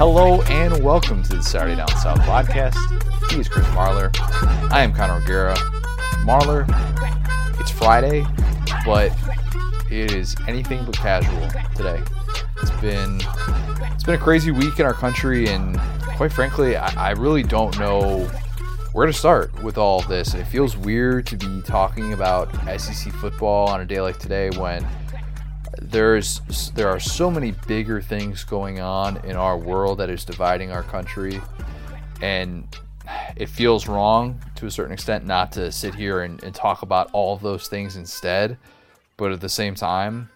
Hello and welcome to the Saturday Down South podcast. He is Chris Marler. I am Conor Guerra. Marler, it's Friday, but it is anything but casual today. It's been a crazy week in our country, and quite frankly, I really don't know where to start with all of this. It feels weird to be talking about SEC football on a day like today when there are so many bigger things going on in our world that is dividing our country, and it feels wrong to a certain extent not to sit here and talk about all of those things instead. But at the same time,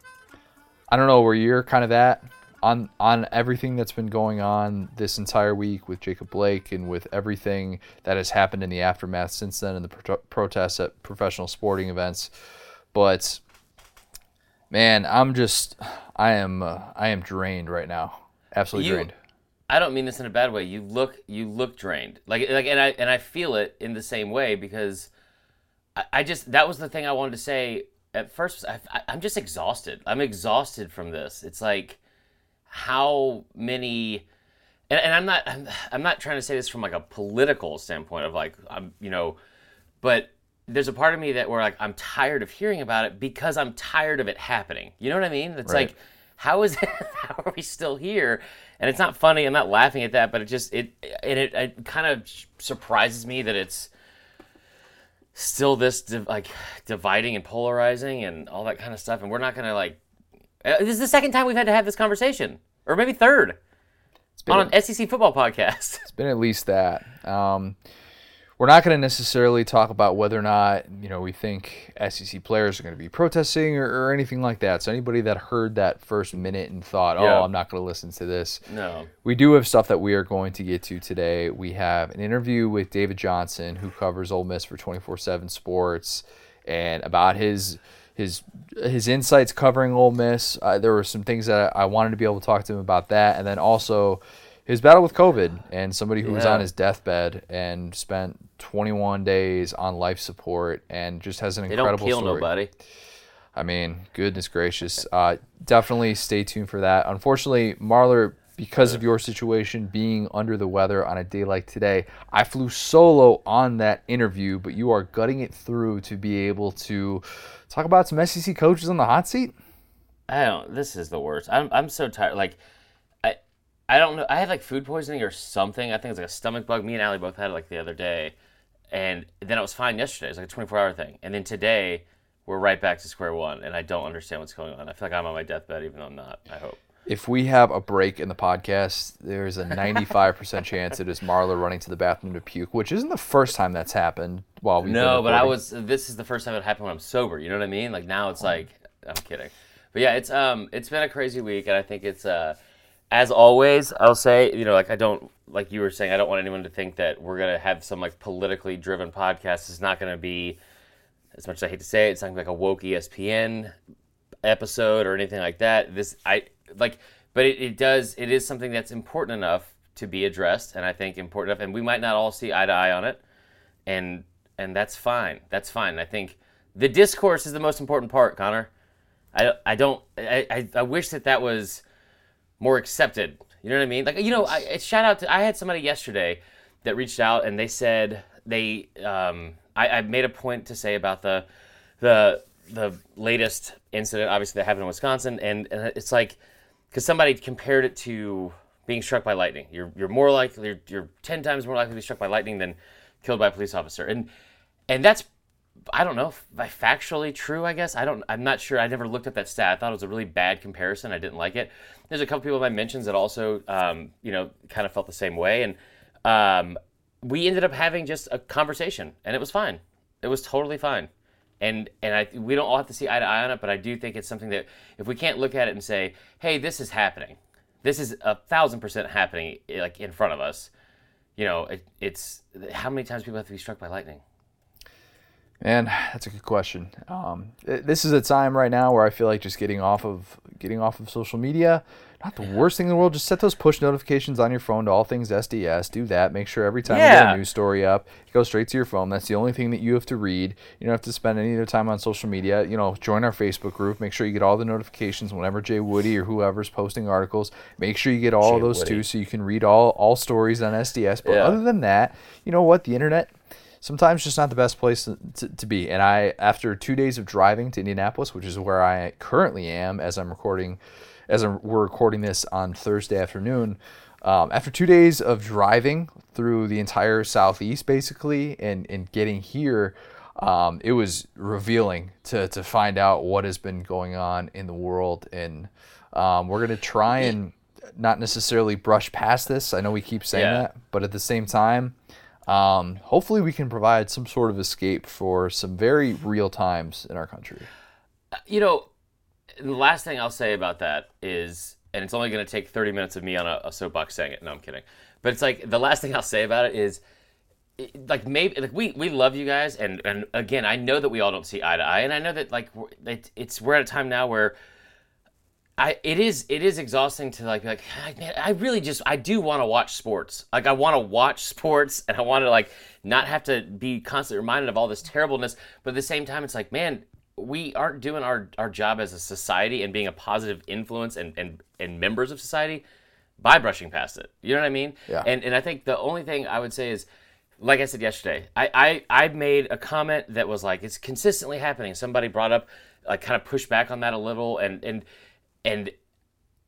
I don't know where you're kind of at on everything that's been going on this entire week with Jacob Blake and with everything that has happened in the aftermath since then and the protests at professional sporting events. But man, I am drained right now. Absolutely drained. I don't mean this in a bad way. You look drained. Like and I feel it in the same way, because I just, that was the thing I wanted to say at first. I'm just exhausted. I'm exhausted from this. It's like how many, and I'm not trying to say this from like a political standpoint of like but there's a part of me that where like I'm tired of hearing about it because I'm tired of it happening. You know what I mean? It's right. Like, how are we still here? And it's not funny. I'm not laughing at that, but it just it kind of surprises me that it's still this dividing and polarizing and all that kind of stuff. And we're not gonna this is the second time we've had to have this conversation, or maybe third, on an SEC football podcast. It's been at least that. We're not going to necessarily talk about whether or not, we think SEC players are going to be protesting or anything like that. So anybody that heard that first minute and thought, I'm not going to listen to this. No. We do have stuff that we are going to get to today. We have an interview with David Johnson, who covers Ole Miss for 24/7 Sports, and about his insights covering Ole Miss. There were some things that I wanted to be able to talk to him about that. And then also his battle with COVID and somebody who was on his deathbed and spent 21 days on life support and just has an incredible story. They don't kill nobody. I mean, goodness gracious. Definitely stay tuned for that. Unfortunately, Marler, because of your situation being under the weather on a day like today, I flew solo on that interview, but you are gutting it through to be able to talk about some SEC coaches on the hot seat. This is the worst. I'm so tired. Like, I don't know. I had food poisoning or something. I think it's like a stomach bug. Me and Allie both had it the other day. And then I was fine yesterday. It's like a 24-hour thing. And then today, we're right back to square one. And I don't understand what's going on. I feel like I'm on my deathbed, even though I'm not, I hope. If we have a break in the podcast, there's a 95% chance it is Marler running to the bathroom to puke, which isn't the first time that's happened while we've been recording. But this is the first time it happened when I'm sober. You know what I mean? Now it's I'm kidding. But yeah, it's been a crazy week. And I think it's... as always, I'll say, I don't, like you were saying, I don't want anyone to think that we're going to have some, politically driven podcast. It's not going to be, as much as I hate to say it, it's not going to be a woke ESPN episode or anything like that. But it is something that's important enough to be addressed, and I think important enough, and we might not all see eye to eye on it, and that's fine. That's fine. I think the discourse is the most important part, Connor. I wish that was more accepted. You know what I mean? Shout out to, I had somebody yesterday that reached out and they said they, I made a point to say about the latest incident, obviously, that happened in Wisconsin. And it's because somebody compared it to being struck by lightning. You're more likely, you're 10 times more likely to be struck by lightning than killed by a police officer. And that's, I don't know, factually true, I guess. I'm not sure. I never looked up that stat. I thought it was a really bad comparison. I didn't like it. There's a couple people in my mentions that also, kind of felt the same way. And we ended up having just a conversation, and it was fine. It was totally fine. And we don't all have to see eye to eye on it, but I do think it's something that if we can't look at it and say, hey, this is happening. This is 1,000% happening, in front of us. It's how many times people have to be struck by lightning? Man, that's a good question. This is a time right now where I feel like just getting off of social media, not the worst thing in the world. Just set those push notifications on your phone to all things SDS. Do that. Make sure every time you get a news story up, it goes straight to your phone. That's the only thing that you have to read. You don't have to spend any other time on social media. You know, join our Facebook group. Make sure you get all the notifications whenever Jay Woody or whoever's posting articles. Make sure you get all of those too, so you can read all stories on SDS. But other than that, you know what? The internet, sometimes just not the best place to be. And I, after 2 days of driving to Indianapolis, which is where I currently am as I'm recording, we're recording this on Thursday afternoon, after 2 days of driving through the entire Southeast basically and getting here, it was revealing to find out what has been going on in the world. And we're going to try and not necessarily brush past this. I know we keep saying that, but at the same time, hopefully we can provide some sort of escape for some very real times in our country. You know, the last thing I'll say about that is, and it's only going to take 30 minutes of me on a soapbox saying it. No, I'm kidding. But it's like, the last thing I'll say about it is, like, maybe, like, we love you guys. And again, I know that we all don't see eye to eye. And I know that, like, we're at a time now where it is exhausting to like, man, I do want to watch sports. Like, I want to watch sports, and I want to, like, not have to be constantly reminded of all this terribleness. But at the same time, it's like, man, we aren't doing our job as a society and being a positive influence and members of society by brushing past it. You know what I mean? Yeah. And I think the only thing I would say is, like I said yesterday, I made a comment that was like, it's consistently happening. Somebody brought up, like, kind of pushed back on that a little, and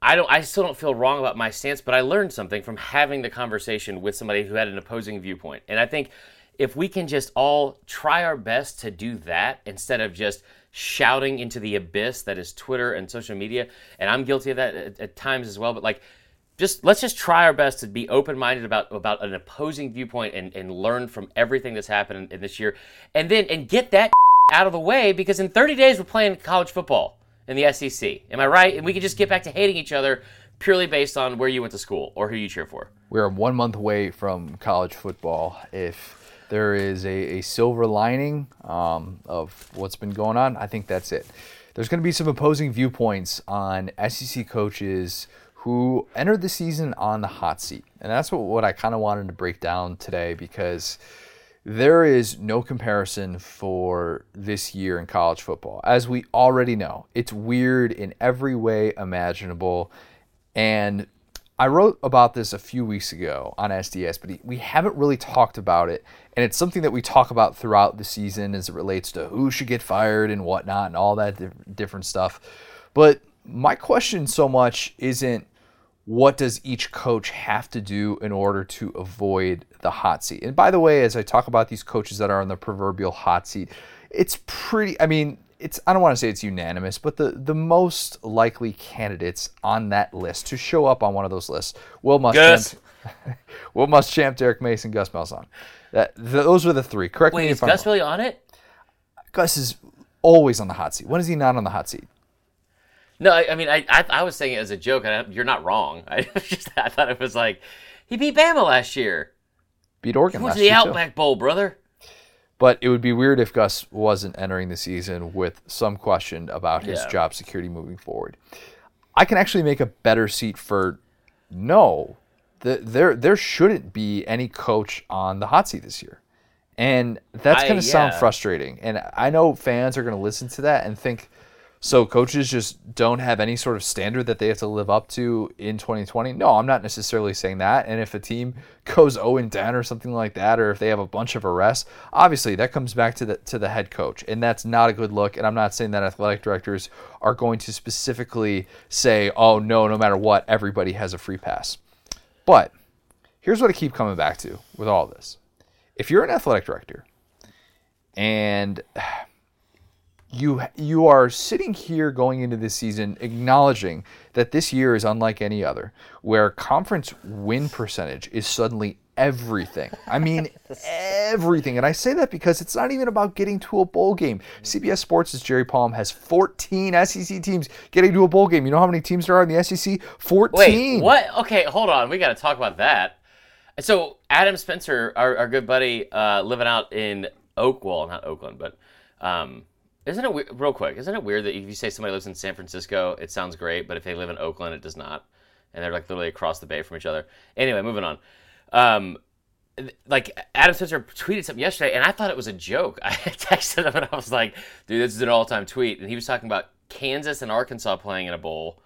I still don't feel wrong about my stance, but I learned something from having the conversation with somebody who had an opposing viewpoint. And I think if we can just all try our best to do that instead of just shouting into the abyss that is Twitter and social media, and I'm guilty of that at times as well, but, like, let's just try our best to be open-minded about an opposing viewpoint and learn from everything that's happened in this year, and get that out of the way, because in 30 days we're playing college football in the SEC. Am I right? And we can just get back to hating each other purely based on where you went to school or who you cheer for. We're 1 month away from college football. If there is a silver lining of what's been going on, I think that's it. There's going to be some opposing viewpoints on SEC coaches who entered the season on the hot seat. And that's what I kind of wanted to break down today, because there is no comparison for this year in college football. As we already know, it's weird in every way imaginable. And I wrote about this a few weeks ago on SDS, but we haven't really talked about it. And it's something that we talk about throughout the season as it relates to who should get fired and whatnot and all that different stuff. But my question so much isn't, what does each coach have to do in order to avoid the hot seat? And by the way, as I talk about these coaches that are on the proverbial hot seat, it's pretty, I mean, it's, I don't want to say it's unanimous, but the most likely candidates on that list to show up on one of those lists, Will Muschamp, Derek Mason, Gus Malzahn. Those were the three. Correct me if I'm wrong. Wait, is Gus really on it? Gus is always on the hot seat. When is he not on the hot seat? No, I mean, I was saying it as a joke, and you're not wrong. I thought it was like, he beat Bama last year. Beat Oregon last year, too. He went to the Outback Bowl, brother. But it would be weird if Gus wasn't entering the season with some question about his job security moving forward. I can actually make a better seat for no. There shouldn't be any coach on the hot seat this year. And that's going to sound frustrating. And I know fans are going to listen to that and think, so coaches just don't have any sort of standard that they have to live up to in 2020? No, I'm not necessarily saying that. And if a team goes 0-10 or something like that, or if they have a bunch of arrests, obviously that comes back to the head coach. And that's not a good look. And I'm not saying that athletic directors are going to specifically say, oh, no matter what, everybody has a free pass. But here's what I keep coming back to with all this. If you're an athletic director and you are sitting here going into this season acknowledging that this year is unlike any other, where conference win percentage is suddenly everything. I mean, everything. And I say that because it's not even about getting to a bowl game. CBS Sports' Jerry Palm has 14 SEC teams getting to a bowl game. You know how many teams there are in the SEC? 14. Wait, what? Okay, hold on. We got to talk about that. So Adam Spencer, our good buddy living out in Oakwell, not Oakland, but isn't it weird that if you say somebody lives in San Francisco, it sounds great, but if they live in Oakland, it does not, and they're like literally across the bay from each other. Anyway, moving on. Like Adam Spencer tweeted something yesterday, and I thought it was a joke. I texted him and I was like, "Dude, this is an all-time tweet." And he was talking about Kansas and Arkansas playing in a bowl,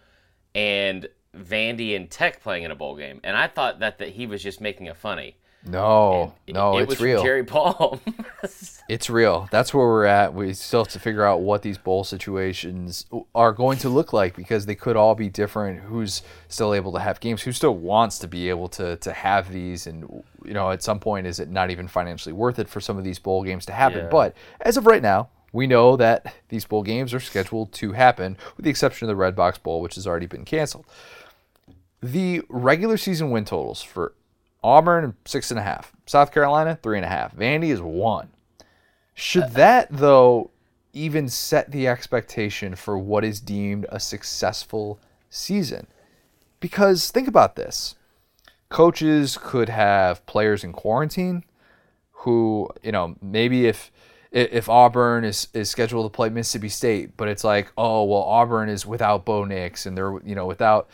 and Vandy and Tech playing in a bowl game. And I thought that he was just making a funny. No, it's real. Jerry Palm. It's real. That's where we're at. We still have to figure out what these bowl situations are going to look like, because they could all be different. Who's still able to have games? Who still wants to be able to have these? And you know, at some point, is it not even financially worth it for some of these bowl games to happen? Yeah. But as of right now, we know that these bowl games are scheduled to happen, with the exception of the Red Box Bowl, which has already been canceled. The regular season win totals for Auburn, 6.5. South Carolina, 3.5. Vandy is 1. Should that, though, even set the expectation for what is deemed a successful season? Because think about this. Coaches could have players in quarantine who, you know, maybe if Auburn is scheduled to play Mississippi State, but it's like, oh, well, Auburn is without Bo Nix and they're, you know, without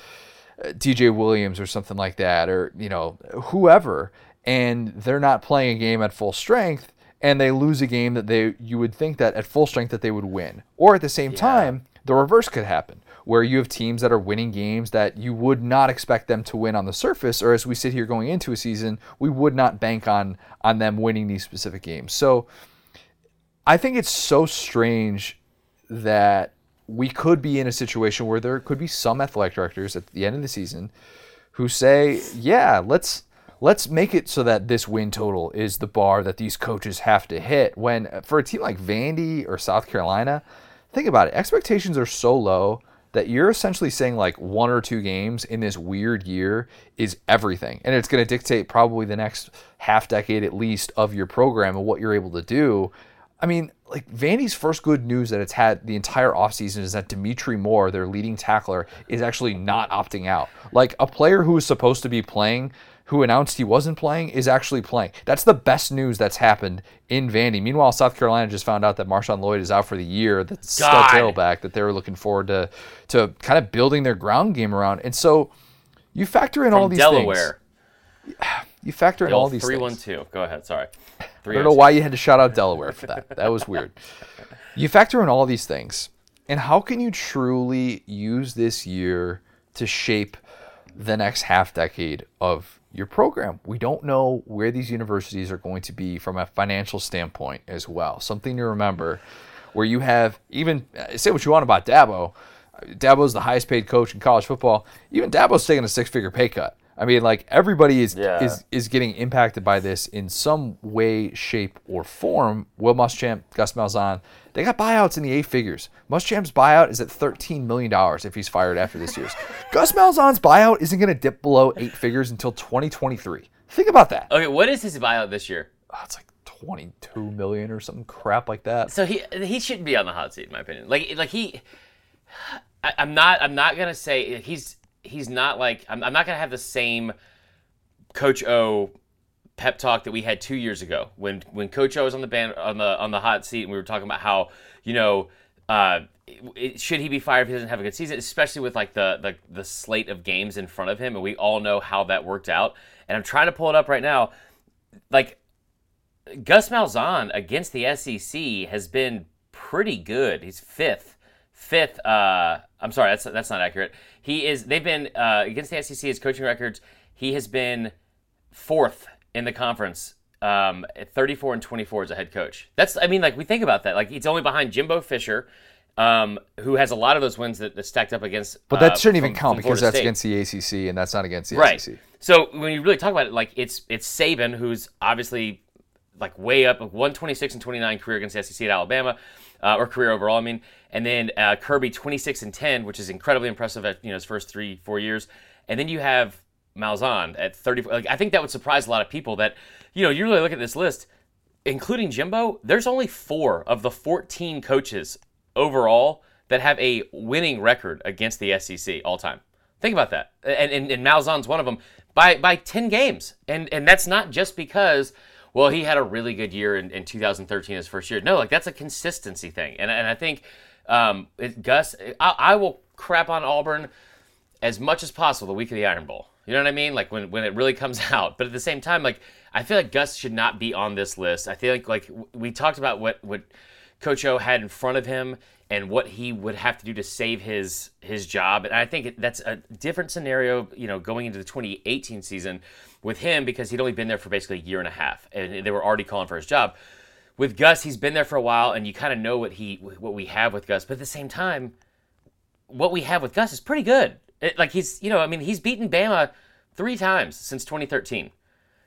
DJ Williams or something like that, or, you know, whoever, and they're not playing a game at full strength, and they lose a game that you would think that at full strength that they would win. Or at the same time, the reverse could happen, where you have teams that are winning games that you would not expect them to win on the surface, or as we sit here going into a season, we would not bank on them winning these specific games. So I think it's so strange that we could be in a situation where there could be some athletic directors at the end of the season who say, yeah, let's make it so that this win total is the bar that these coaches have to hit, when for a team like Vandy or South Carolina, think about it. Expectations are so low that you're essentially saying like 1 or 2 games in this weird year is everything. And it's going to dictate probably the next half decade at least of your program and what you're able to do. I mean, like, Vandy's first good news that it's had the entire offseason is that Dimitri Moore, their leading tackler, is actually not opting out. Like, a player who was supposed to be playing, who announced he wasn't playing, is actually playing. That's the best news that's happened in Vandy. Meanwhile, South Carolina just found out that Marshawn Lloyd is out for the year. That's still tailback that they were looking forward to kind of building their ground game around. And so you factor in all these Delaware things. You factor in all these 3-1-2. Go ahead. Sorry. I don't know why you had to shout out Delaware for that. That was weird. You factor in all these things. And how can you truly use this year to shape the next half decade of your program? We don't know where these universities are going to be from a financial standpoint as well. Something to remember, where you have, even say what you want about Dabo. Dabo's the highest paid coach in college football. Even Dabo's taking a 6-figure pay cut. I mean, like, everybody is getting impacted by this in some way, shape, or form. Will Muschamp, Gus Malzahn, they got buyouts in the 8 figures. Muschamp's buyout is at $13 million if he's fired after this year's. Gus Malzahn's buyout isn't going to dip below 8 figures until 2023. Think about that. Okay, what is his buyout this year? Oh, it's like $22 million or some crap like that. So he shouldn't be on the hot seat, in my opinion. Like he, I'm not going to say he's. He's not like, I'm not going to have the same Coach O pep talk that we had 2 years ago when Coach O was on the hot seat, and we were talking about how, you know, should he be fired if he doesn't have a good season, especially with like the slate of games in front of him, and we all know how that worked out. And I'm trying to pull it up right now. Like, Gus Malzahn against the SEC has been pretty good. He's fifth. I'm sorry, that's not accurate. He is. They've been against the SEC. His coaching records. He has been 4th in the conference. At 34-24 as a head coach. That's. I mean, like, we think about that. Like, it's only behind Jimbo Fisher, who has a lot of those wins that stacked up against. But that shouldn't even count, because that's against the ACC, and that's not against the SEC. Right. So when you really talk about it, like, it's Saban, who's obviously like way up, 126-29 career against the SEC at Alabama. Or career overall, I mean, and then Kirby 26-10, which is incredibly impressive at, you know, his first 3-4 years, and then you have Malzahn at 30. Like, I think that would surprise a lot of people that, you know, you really look at this list, including Jimbo. There's only 4 of the 14 coaches overall that have a winning record against the SEC all time. Think about that, and Malzahn's one of them by 10 games, and that's not just because. well, he had a really good year in 2013, his first year. No, like, that's a consistency thing. And I think Gus, I will crap on Auburn as much as possible the week of the Iron Bowl. You know what I mean? Like, when it really comes out. But at the same time, like, I feel like Gus should not be on this list. I feel like we talked about what Coach O had in front of him and what he would have to do to save his job. And I think that's a different scenario, you know, going into the 2018 season with him, because he'd only been there for basically a year and a half, and they were already calling for his job. With Gus, he's been there for a while, and you kind of know what we have with Gus. But at the same time, what we have with Gus is pretty good. He's beaten Bama 3 times since 2013.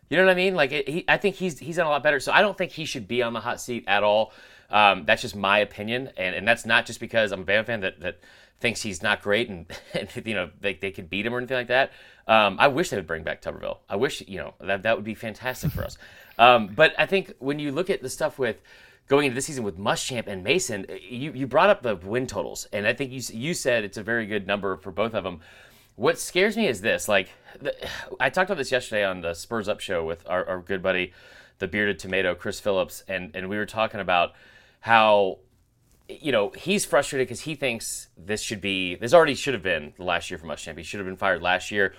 You know what I mean? Like, I think he's done a lot better. So I don't think he should be on the hot seat at all. That's just my opinion, and that's not just because I'm a Bama fan that thinks he's not great and you know, they could beat him or anything like that. I wish they would bring back Tuberville. I wish, you know, that would be fantastic for us. But I think when you look at the stuff with going into this season with Muschamp and Mason, you brought up the win totals, and I think you said it's a very good number for both of them. What scares me is this. Like, I talked about this yesterday on the Spurs Up show with our good buddy, the bearded tomato, Chris Phillips, and we were talking about how, you know, he's frustrated because he thinks this already should have been the last year for Muschamp. He should have been fired last year.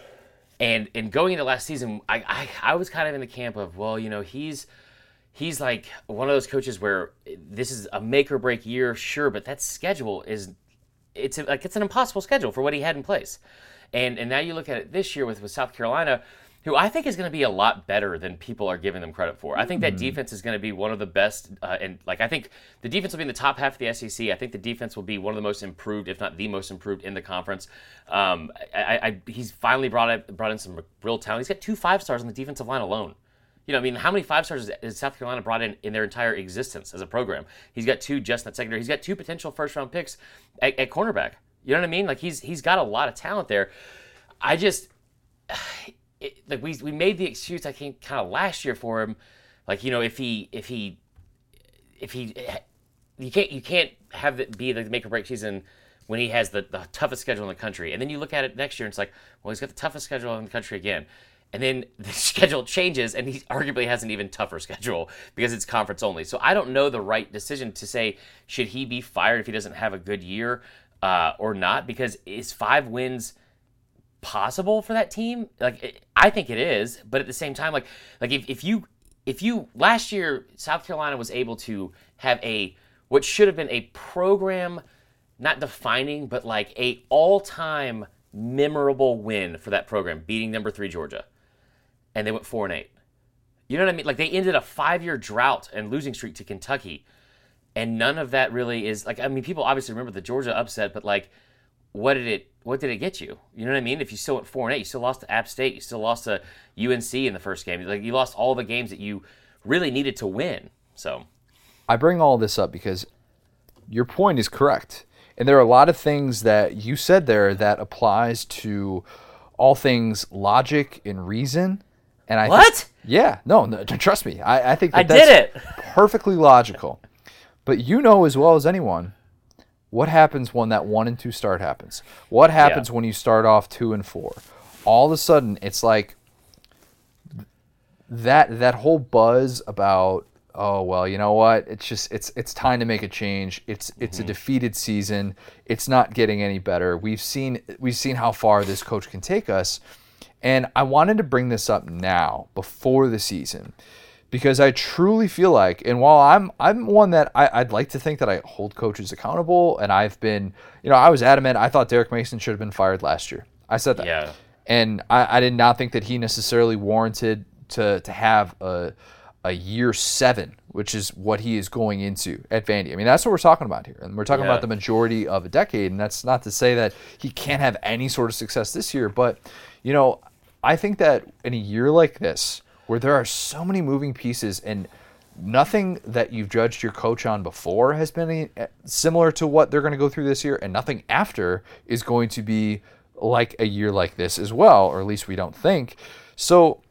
And going into last season, I was kind of in the camp of, well, you know, he's like one of those coaches where this is a make or break year, sure, but that schedule it's an impossible schedule for what he had in place. And now you look at it this year with South Carolina, who I think is going to be a lot better than people are giving them credit for. I think that defense is going to be one of the best, I think the defense will be in the top half of the SEC. I think the defense will be one of the most improved, if not the most improved, in the conference. He's finally brought in some real talent. He's got 2 5-stars on the defensive line alone. You know, I mean, how many 5-stars has South Carolina brought in their entire existence as a program? He's got 2 just in that secondary. He's got 2 potential first-round picks at cornerback. You know what I mean? Like, he's got a lot of talent there. I just... We made the excuse, I think, kind of last year for him, like, you know, if he you can't have it be the make or break season when he has the toughest schedule in the country, and then you look at it next year and it's like, well, he's got the toughest schedule in the country again, and then the schedule changes and he arguably has an even tougher schedule because it's conference only. So I don't know the right decision to say should he be fired if he doesn't have a good year or not, because is 5 wins possible for that team? Like, I think it is, but at the same time, like if you last year South Carolina was able to have what should have been a program not defining, but like a all-time memorable win for that program, beating number 3 Georgia, and they went 4-8. You know what I mean? Like, they ended a 5-year drought and losing streak to Kentucky, and none of that really is, like, I mean, people obviously remember the Georgia upset, but like, what did it get you? You know what I mean? If you still went 4-8, you still lost to App State, you still lost to UNC in the first game. Like, you lost all the games that you really needed to win. So I bring all this up because your point is correct. And there are a lot of things that you said there that applies to all things logic and reason. And I What? No, trust me. I think that that's perfectly logical. But you know as well as anyone, what happens when that 1 and 2 start happens? What happens when you start off 2 and 4? All of a sudden, it's like that whole buzz about, oh, well, you know what? It's just it's time to make a change. It's a defeated season. It's not getting any better. We've seen how far this coach can take us, and I wanted to bring this up now before the season, because I truly feel like, and while I'm one that I'd like to think that I hold coaches accountable, and I've been, you know, I was adamant. I thought Derek Mason should have been fired last year. I said that. Yeah. And I did not think that he necessarily warranted to have a year 7, which is what he is going into at Vandy. I mean, that's what we're talking about here. And we're talking about the majority of a decade, and that's not to say that he can't have any sort of success this year. But, you know, I think that in a year like this, where there are so many moving pieces and nothing that you've judged your coach on before has been similar to what they're going to go through this year, and nothing after is going to be like a year like this as well, or at least we don't think. So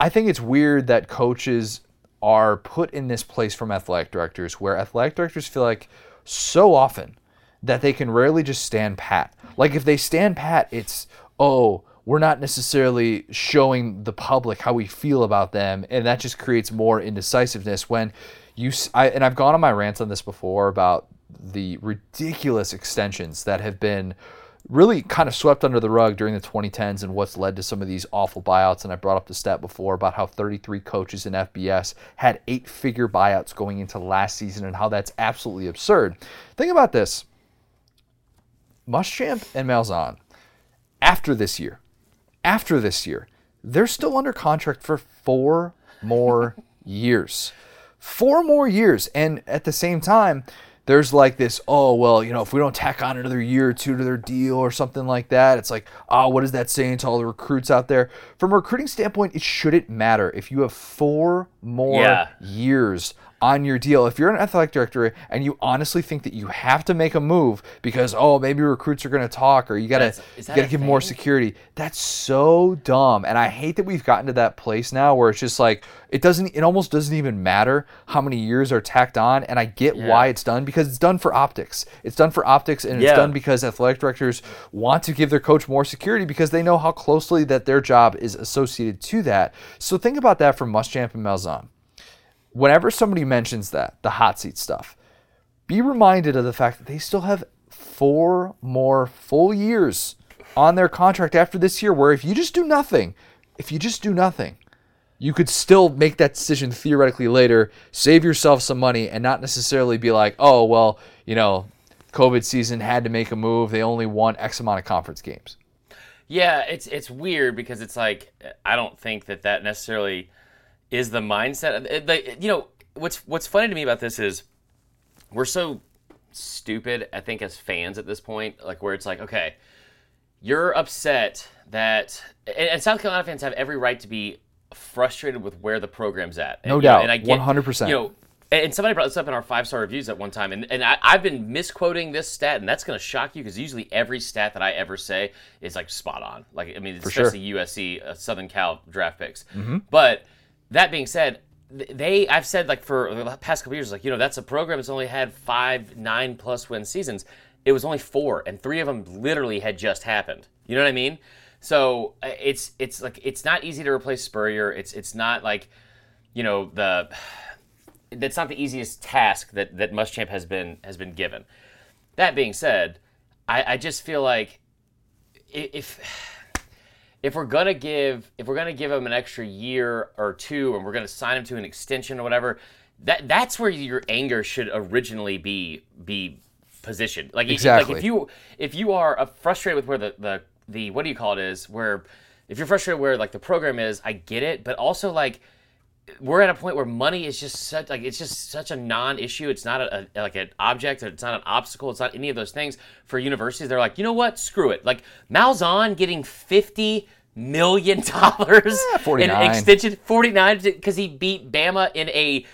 I think it's weird that coaches are put in this place from athletic directors, where athletic directors feel like so often that they can rarely just stand pat. Like, if they stand pat, it's, oh, we're not necessarily showing the public how we feel about them, and that just creates more indecisiveness. When you, and I've gone on my rants on this before about the ridiculous extensions that have been really kind of swept under the rug during the 2010s and what's led to some of these awful buyouts. And I brought up the stat before about how 33 coaches in FBS had eight-figure buyouts going into last season and how that's absolutely absurd. Think about this. Muschamp and Malzahn, after this year, they're still under contract for four more years. 4 more years. And at the same time, there's like this, oh, well, you know, if we don't tack on another year or two to their deal or something like that, it's like, oh, what is that saying to all the recruits out there? From a recruiting standpoint, it shouldn't matter if you have 4 more years on your deal. If you're an athletic director and you honestly think that you have to make a move because, oh, maybe recruits are going to talk or you got to give more security, that's so dumb. And I hate that we've gotten to that place now where it's just like it almost doesn't even matter how many years are tacked on. And I get why it's done, because it's done for optics. It's done for optics, and it's done because athletic directors want to give their coach more security because they know how closely that their job is associated to that. So think about that for Muschamp and Malzahn. Whenever somebody mentions that, the hot seat stuff, be reminded of the fact that they still have 4 more full years on their contract after this year, where if you just do nothing, you could still make that decision theoretically later, save yourself some money, and not necessarily be like, oh, well, you know, COVID season had to make a move. They only won X amount of conference games. Yeah, it's weird because it's like, I don't think that necessarily is the mindset. Like, you know, what's funny to me about this is we're so stupid, I think, as fans at this point, like where it's like, okay, you're upset that, and South Carolina fans have every right to be frustrated with where the program's at. And, no doubt, and I get, 100%. You know, and somebody brought this up in our 5-star reviews at one time, and I've been misquoting this stat, and that's going to shock you because usually every stat that I ever say is like spot on. Like, I mean, especially USC, Southern Cal draft picks. Mm-hmm. But that being said, I've said like for the past couple years, like, you know, that's a program that's only had 5 9-plus win seasons. It was only 4, and 3 of them literally had just happened. You know what I mean? So it's like, it's not easy to replace Spurrier. It's not like, you know, that's not the easiest task that Muschamp has been given. That being said, I just feel like if we're gonna give him an extra year or 2, and we're gonna sign him to an extension or whatever, that's where your anger should originally be positioned. Like, exactly. Like if you are frustrated with where the what do you call it is, where if you're frustrated where like the program is, I get it, but also like we're at a point where money is just such a non-issue. It's not like an object. It's not an obstacle. It's not any of those things for universities. They're like, you know what? Screw it. Like Malzahn getting $50 million in extension, 49, because he beat Bama in a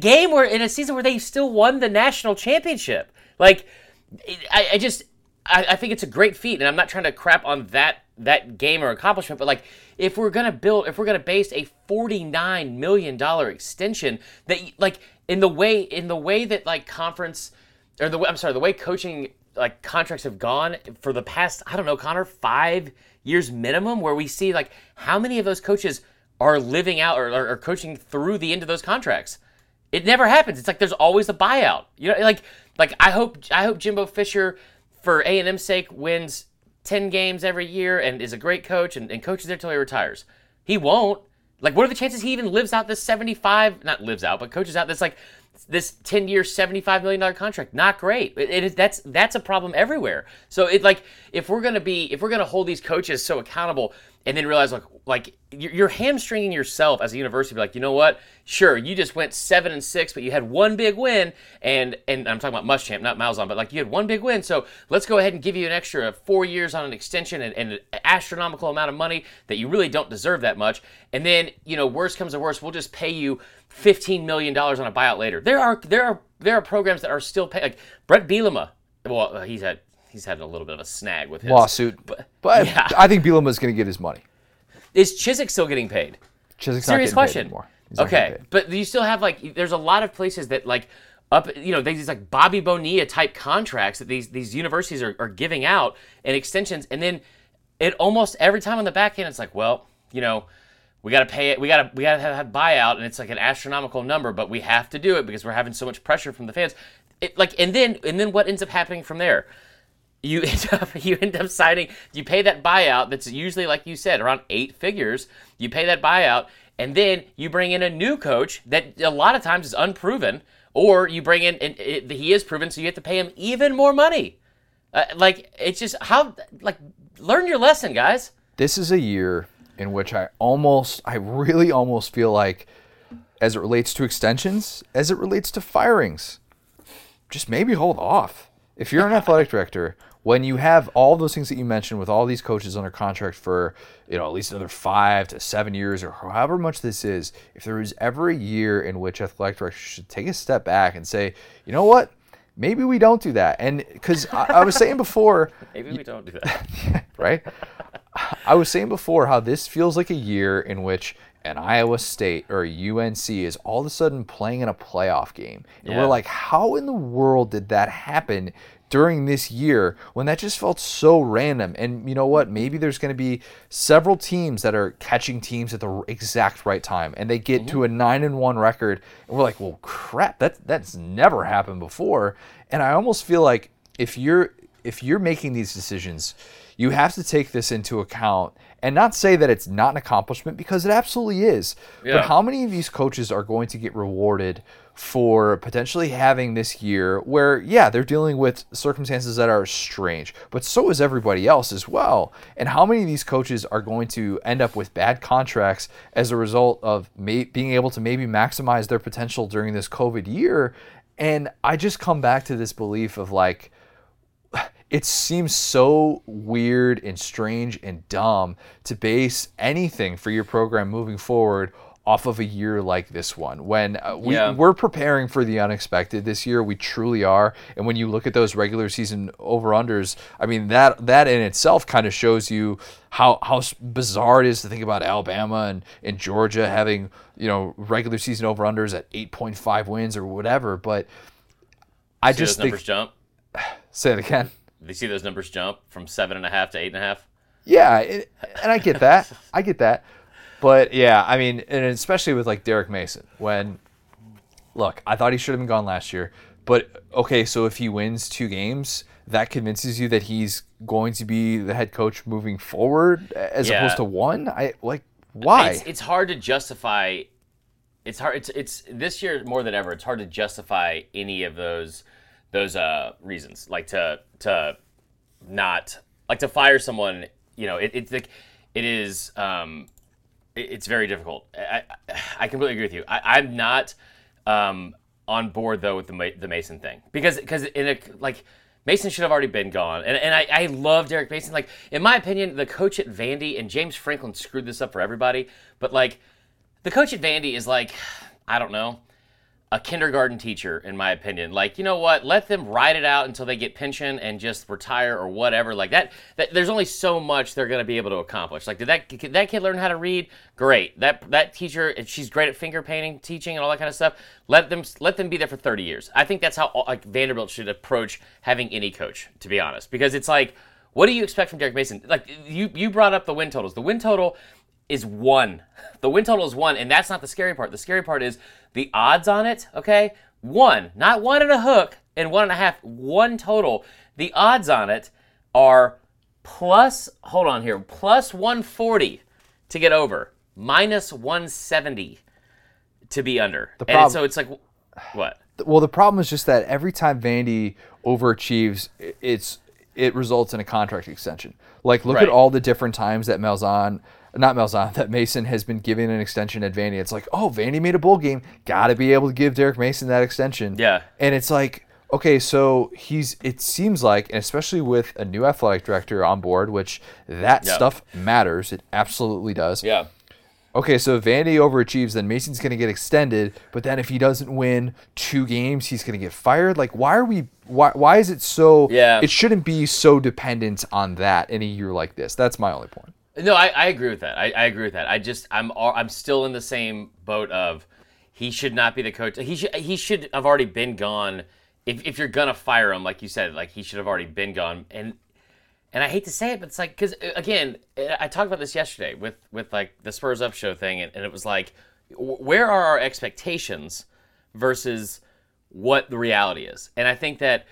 game where in a season where they still won the national championship. Like, I think it's a great feat, and I'm not trying to crap on that game or accomplishment, but like if we're gonna base a $49 million extension that like in the way that like conference or the way coaching like contracts have gone for the past, I don't know, Connor, 5 years minimum, where we see like how many of those coaches are living out or are coaching through the end of those contracts. It never happens. It's like there's always a buyout. You know, like I hope Jimbo Fisher for A&M's sake wins 10 games every year and is a great coach and coaches there till he retires. He won't. Like, what are the chances he even lives out this coaches out this like this 10-year, $75 million contract? Not great. That's a problem everywhere. So it like if we're gonna hold these coaches so accountable and then realize like you're hamstringing yourself as a university. Be like, you know what? Sure, you just went 7-6, but you had one big win, and I'm talking about Muschamp, not Malzahn, but like you had one big win. So let's go ahead and give you an extra 4 years on an extension and an astronomical amount of money that you really don't deserve that much. And then, you know, worse comes to worse, we'll just pay you $15 million on a buyout later. There are programs that are still paying, like Brett Bielema. Well, he's had a little bit of a snag with his lawsuit, but yeah. I think Bielema's going to get his money. Is Chizik still getting paid? Chizik's serious not getting paid anymore. Okay, but you still have like there's a lot of places that like up, you know, these like Bobby Bonilla type contracts that these universities are giving out and extensions, and then it almost every time on the back end, it's like, well, you know, we got to pay it. We got to have buyout, and it's like an astronomical number, but we have to do it because we're having so much pressure from the fans. It, like, and then what ends up happening from there? You end up signing. You pay that buyout. That's usually, like you said, around 8 figures. You pay that buyout, and then you bring in a new coach that a lot of times is unproven, or you bring in and he is proven, so you have to pay him even more money. It's just how, learn your lesson, guys. This is a year in which I really almost feel like, as it relates to extensions, as it relates to firings, just maybe hold off. If you're an athletic director, when you have all those things that you mentioned with all these coaches under contract for, at least another 5 to 7 years or however much this is, if there is ever a year in which athletic directors should take a step back and say, you know what? Maybe we don't do that. And because I was saying before... Maybe we don't do that. Right? I was saying before how this feels like a year in which an Iowa State or a UNC is all of a sudden playing in a playoff game. And yeah. We're like, how in the world did that happen during this year when that just felt so random? And you know what? Maybe there's going to be several teams that are catching teams at the exact right time, and they get to a 9-1 record, and we're like, well, crap, that's never happened before. And I almost feel like if you're making these decisions, you have to take this into account and not say that it's not an accomplishment, because it absolutely is. Yeah. But how many of these coaches are going to get rewarded for potentially having this year where, yeah, they're dealing with circumstances that are strange, but so is everybody else as well. And how many of these coaches are going to end up with bad contracts as a result of being able to maybe maximize their potential during this COVID year? And I just come back to this belief of it seems so weird and strange and dumb to base anything for your program moving forward off of a year like this one, when we're preparing for the unexpected this year. We truly are. And when you look at those regular season over-unders, I mean, that in itself kind of shows you how bizarre it is to think about Alabama and Georgia having, regular season over-unders at 8.5 wins or whatever. But I see just those numbers jump. Say it again. Did you see those numbers jump from 7.5 to 8.5? Yeah, and I get that. But, yeah, I mean, and especially with, Derek Mason, when, look, I thought he should have been gone last year. But, okay, so if he wins 2 games, that convinces you that he's going to be the head coach moving forward as opposed to 1? Why? It's hard to justify. It's hard. It's this year more than ever, it's hard to justify any of those reasons, to fire someone. It's very difficult. I completely agree with you. I'm not on board though with the Mason thing, because Mason should have already been gone. And I love Derek Mason. In my opinion, the coach at Vandy, and James Franklin screwed this up for everybody, but the coach at Vandy is I don't know, a kindergarten teacher, in my opinion. You know what? Let them ride it out until they get pension and just retire or whatever. That there's only so much they're going to be able to accomplish. Did that kid learn how to read? Great. That teacher, she's great at finger painting, teaching, and all that kind of stuff. Let them be there for 30 years. I think that's how Vanderbilt should approach having any coach, to be honest, because it's what do you expect from Derek Mason? You brought up the win totals. The win total is 1. The win total is 1, and that's not the scary part. The scary part is the odds on it, okay? 1, not 1.5 and 1.5, 1 total. The odds on it are plus 140 to get over, minus 170 to be under. And so it's what? Well, the problem is just that every time Vandy overachieves, it results in a contract extension. Look at all the different times that Mason has been given an extension at Vandy. It's Vandy made a bowl game. Got to be able to give Derek Mason that extension. Yeah. And it's okay, so it seems and especially with a new athletic director on board, which that stuff matters. It absolutely does. Yeah. Okay, so if Vandy overachieves, then Mason's going to get extended, but then if he doesn't win 2 games, he's going to get fired. Why is it so, it shouldn't be so dependent on that in a year like this. That's my only point. No, I agree with that. I agree with that. I'm still in the same boat of he should not be the coach. He should have already been gone. If you're gonna fire him, like you said, he should have already been gone. And And I hate to say it, but it's like, because again, I talked about this yesterday with like the Spurs Up show thing, and it was like, where are our expectations versus what the reality is? And I think that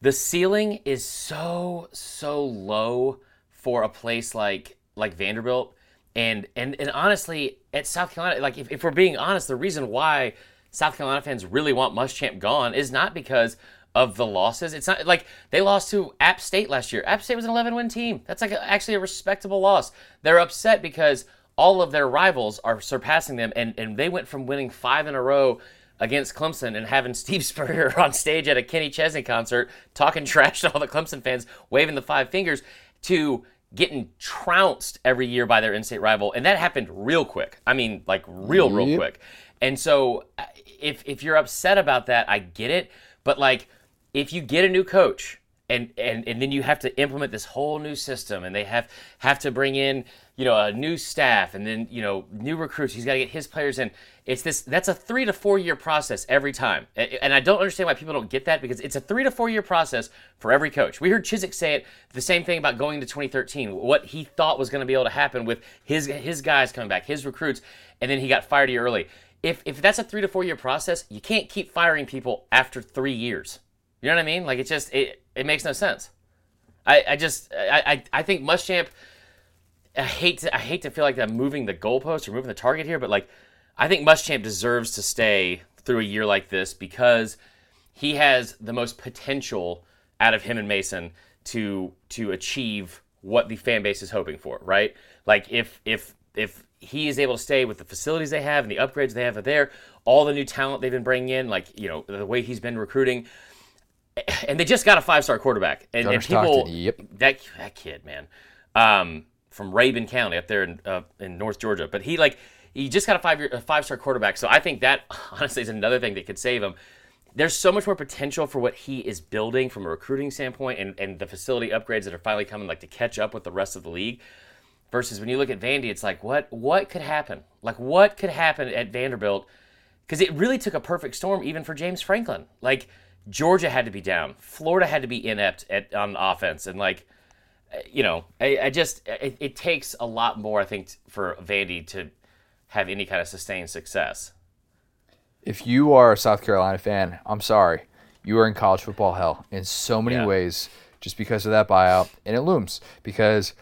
the ceiling is so low for a place like Vanderbilt, and honestly at South Carolina, like if we're being honest, the reason why South Carolina fans really want Muschamp gone is not because of the losses. It's not like they lost to App State last year. App State was an 11-win team. That's like actually a respectable loss. They're upset because all of their rivals are surpassing them, and they went from winning 5 in a row against Clemson and having Steve Spurrier on stage at a Kenny Chesney concert talking trash to all the Clemson fans, waving the 5 fingers, to getting trounced every year by their in-state rival. And that happened real quick. I mean, like real quick. And so if you're upset about that, I get it. But like, if you get a new coach and then you have to implement this whole new system, and they have to bring in, you know, a new staff, and then, you know, new recruits, he's got to get his players in. That's a 3 to 4 year process every time. And I don't understand why people don't get that, because it's a 3 to 4 year process for every coach. We heard Chizik say it, the same thing about going to 2013, what he thought was going to be able to happen with his guys coming back, his recruits, and then he got fired a year early. If that's a 3 to 4 year process, you can't keep firing people after 3 years. You know what I mean? Like, it's just, it makes no sense. I think Muschamp, I hate to feel like I'm moving the goalpost or moving the target here, but like, I think Muschamp deserves to stay through a year like this, because he has the most potential out of him and Mason to achieve what the fan base is hoping for, right? Like, if he is able to stay with the facilities they have and the upgrades they have there, all the new talent they've been bringing in, like, you know, the way he's been recruiting, and they just got a 5-star quarterback, and people, that kid, man. From Rabun County up there in North Georgia, but he just got a 5-star quarterback. So I think that honestly is another thing that could save him. There's so much more potential for what he is building from a recruiting standpoint, and the facility upgrades that are finally coming, like, to catch up with the rest of the league. Versus when you look at Vandy, it's like, what could happen? Like, what could happen at Vanderbilt? Because it really took a perfect storm, even for James Franklin. Like, Georgia had to be down, Florida had to be inept on offense, and like, you know, it takes a lot more, I think, for Vandy to have any kind of sustained success. If you are a South Carolina fan, I'm sorry, you are in college football hell in so many ways, just because of that buyout, and it looms. Because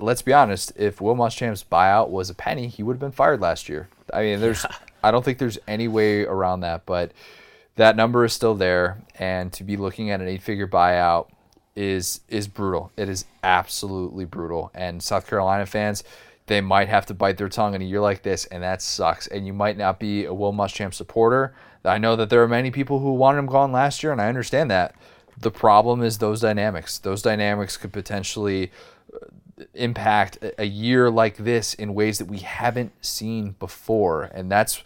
let's be honest, if Will Muschamp's buyout was a penny, he would have been fired last year. I mean, I don't think there's any way around that. But that number is still there, and to be looking at an 8-figure buyout is brutal. It is absolutely brutal. And South Carolina fans, they might have to bite their tongue in a year like this, and that sucks. And you might not be a Will Muschamp supporter. I know that there are many people who wanted him gone last year, and I understand that. The problem is those dynamics. Those dynamics could potentially impact a year like this in ways that we haven't seen before, and that's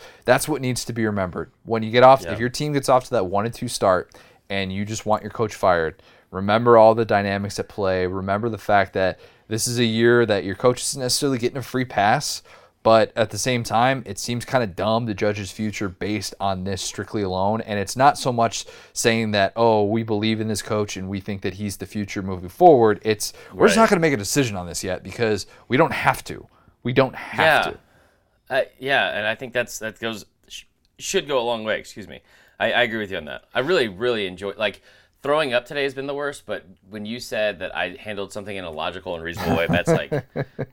what needs to be remembered. When you get off, if your team gets off to that 1-2 start, and you just want your coach fired, remember all the dynamics at play. Remember the fact that this is a year that your coach isn't necessarily getting a free pass, but at the same time, it seems kind of dumb to judge his future based on this strictly alone. And it's not so much saying that, oh, we believe in this coach and we think that he's the future moving forward. It's we're just not going to make a decision on this yet, because we don't have to. We don't have to. And I think should go a long way. Excuse me. I agree with you on that. I really enjoy, like, throwing up today has been the worst, but when you said that I handled something in a logical and reasonable way, that's like,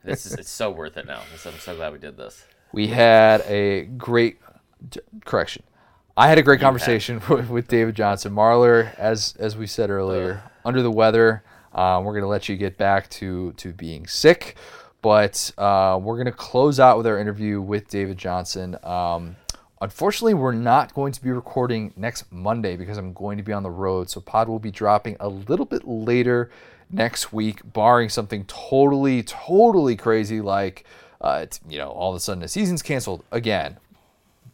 it's so worth it now. I'm so glad we did this. We had a great, I had a great conversation with David Johnson. Marler, as we said earlier, under the weather. We're going to let you get back to being sick, but we're going to close out with our interview with David Johnson. Unfortunately, we're not going to be recording next Monday because I'm going to be on the road. So pod will be dropping a little bit later next week, barring something totally crazy like, you know, all of a sudden the season's canceled again.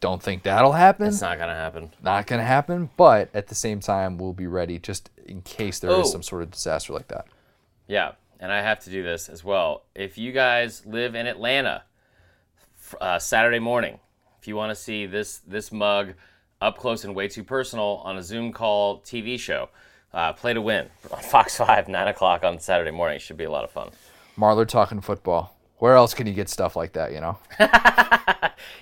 Don't think that'll happen. It's not going to happen. Not going to happen. But at the same time, we'll be ready just in case there is some sort of disaster like that. Yeah, and I have to do this as well. If you guys live in Atlanta, Saturday morning, if you want to see this mug up close and way too personal on a Zoom call TV show, Play to Win on Fox 5, 9 o'clock on Saturday morning. Should be a lot of fun. Marler talking football. Where else can you get stuff like that, you know?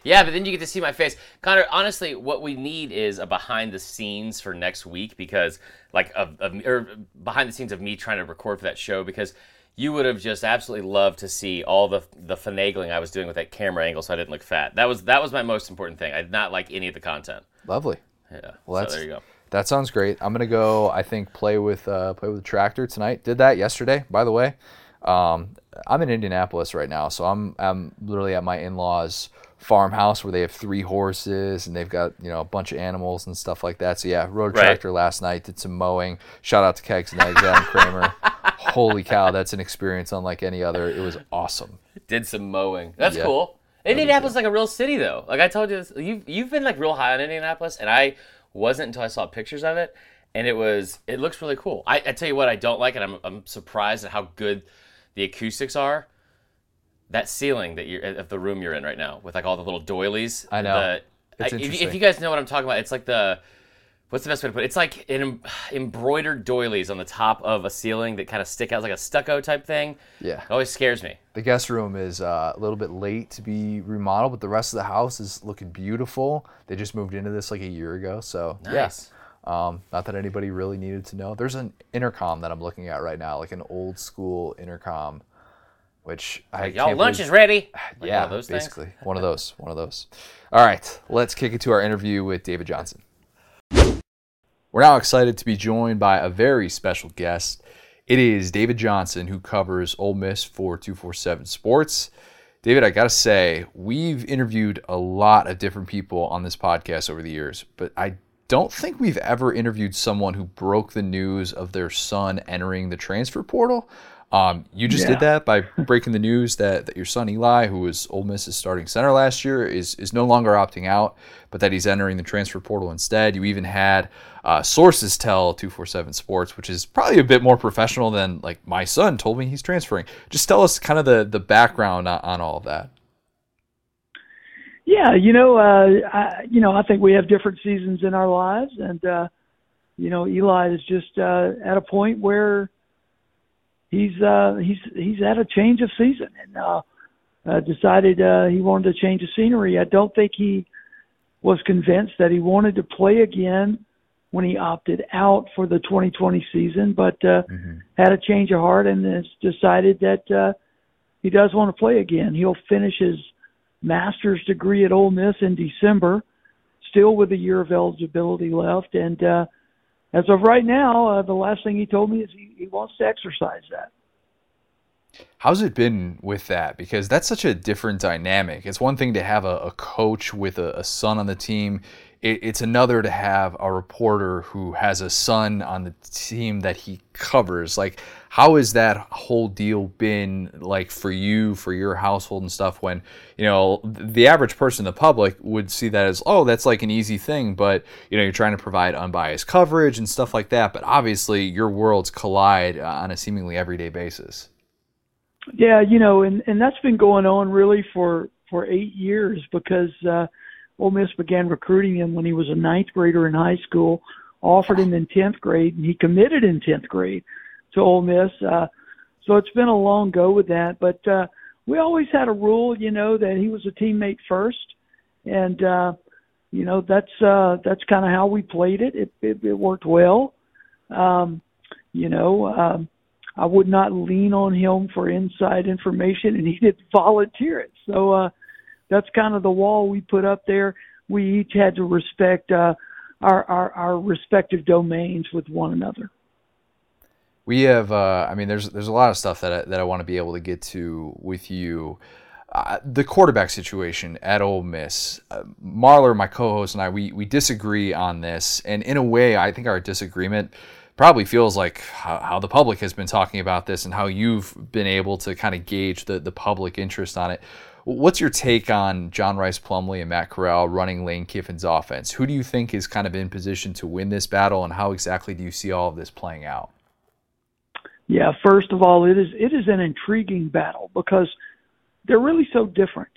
Yeah, but then you get to see my face. Connor, honestly, what we need is a behind the scenes for next week, because, like, or behind the scenes of me trying to record for that show, because you would have just absolutely loved to see all the finagling I was doing with that camera angle so I didn't look fat. That was my most important thing. I did not like any of the content. Lovely. Yeah. Well, so there you go. That sounds great. I'm gonna go, I think, play with the tractor tonight. Did that yesterday, by the way. I'm in Indianapolis right now, so I'm literally at my in-laws' farmhouse where they have 3 horses and they've got, you know, a bunch of animals and stuff like that. So yeah, rode a tractor last night, did some mowing. Shout out to Kegs and Eggs, Adam Kramer. Holy cow, that's an experience unlike any other. It was awesome. Did some mowing. That's cool. Indianapolis is like a real city though. Like I told you this, you've been like real high on Indianapolis, and I wasn't until I saw pictures of it, and it looks really cool. I tell you what I don't like, and I'm surprised at how good the acoustics are. That ceiling of the room you're in right now with like all the little doilies. I know. If you guys know what I'm talking about, it's like what's the best way to put it? It's like an embroidered doilies on the top of a ceiling that kind of stick out like a stucco type thing. Yeah. It always scares me. The guest room is a little bit late to be remodeled, but the rest of the house is looking beautiful. They just moved into this like a year ago. So nice. Yeah. Not that anybody really needed to know. There's an intercom that I'm looking at right now, like an old school intercom, which I y'all can't lunch believe... is ready. Like yeah, one of those basically things? one of those. All right, let's kick it to our interview with David Johnson. We're now excited to be joined by a very special guest. It is David Johnson, who covers Ole Miss for 24/7 Sports. David, I got to say, we've interviewed a lot of different people on this podcast over the years, but I don't think we've ever interviewed someone who broke the news of their son entering the transfer portal. You just did that by breaking the news that your son Eli, who was Ole Miss's starting center last year, is no longer opting out, but that he's entering the transfer portal instead. You even had sources tell 247 Sports, which is probably a bit more professional than like my son told me he's transferring. Just tell us kind of the background on all of that. Yeah, I think we have different seasons in our lives, and Eli is just at a point where he's at a change of season, and decided he wanted to change of scenery. I don't think he was convinced that he wanted to play again when he opted out for the 2020 season, but had a change of heart and has decided that he does want to play again. He'll finish his master's degree at Ole Miss in December, still with a year of eligibility left. And as of right now, the last thing he told me is he wants to exercise that. How's it been with that? Because that's such a different dynamic. It's one thing to have a coach with a son on the team. It's another to have a reporter who has a son on the team that he covers. Like, how has that whole deal been like for you, for your household and stuff, when, you know, the average person in the public would see that as, oh, that's like an easy thing, but, you know, you're trying to provide unbiased coverage and stuff like that. But obviously your worlds collide on a seemingly everyday basis. Yeah, and that's been going on really for 8 years, because Ole Miss began recruiting him when he was a ninth grader in high school, offered him in 10th grade, and he committed in 10th grade to Ole Miss. So it's been a long go with that. But we always had a rule, that he was a teammate first. And, that's kind of how we played it. It worked well. I would not lean on him for inside information, and he didn't volunteer it. So that's kind of the wall we put up there. We each had to respect our respective domains with one another. We have, there's a lot of stuff that I want to be able to get to with you. The quarterback situation at Ole Miss, Marler, my co-host, and I, we disagree on this. And in a way, I think our disagreement probably feels like how the public has been talking about this and how you've been able to kind of gauge the public interest on it. What's your take on John Rice Plumlee and Matt Corral running Lane Kiffin's offense? Who do you think is kind of in position to win this battle, and how exactly do you see all of this playing out? Yeah, first of all, it is an intriguing battle because they're really so different.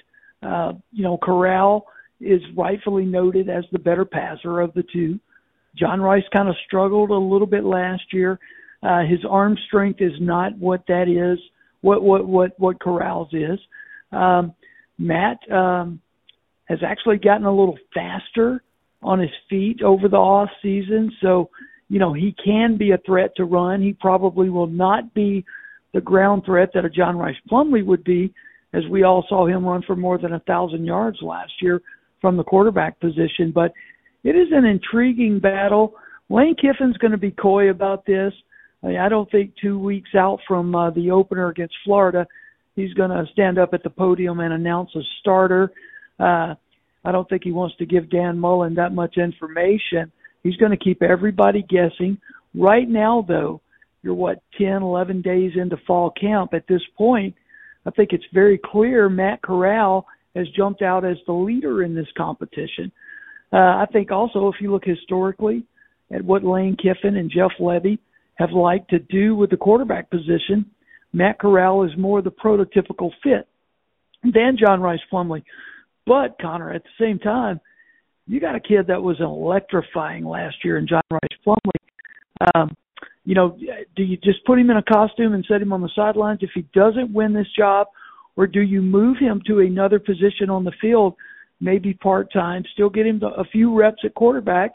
Corral is rightfully noted as the better passer of the two. John Rice kind of struggled a little bit last year. His arm strength is not what that is, what Corral's is. Matt has actually gotten a little faster on his feet over the off season. So, you know, he can be a threat to run. He probably will not be the ground threat that a John Rice Plumlee would be, as we all saw him run for more than 1,000 yards last year from the quarterback position. But it is an intriguing battle. Lane Kiffin's going to be coy about this. I don't think 2 weeks out from the opener against Florida, he's going to stand up at the podium and announce a starter. I don't think he wants to give Dan Mullen that much information. He's going to keep everybody guessing. Right now, though, you're, 10, 11 days into fall camp. At this point, I think it's very clear Matt Corral has jumped out as the leader in this competition. I think also if you look historically at what Lane Kiffin and Jeff Levy have liked to do with the quarterback position, Matt Corral is more the prototypical fit than John Rice Plumlee. But, Connor, at the same time, you got a kid that was electrifying last year in John Rice Plumlee. You know, do you just put him in a costume and set him on the sidelines if he doesn't win this job, or do you move him to another position on the field, maybe part-time, still get him a few reps at quarterback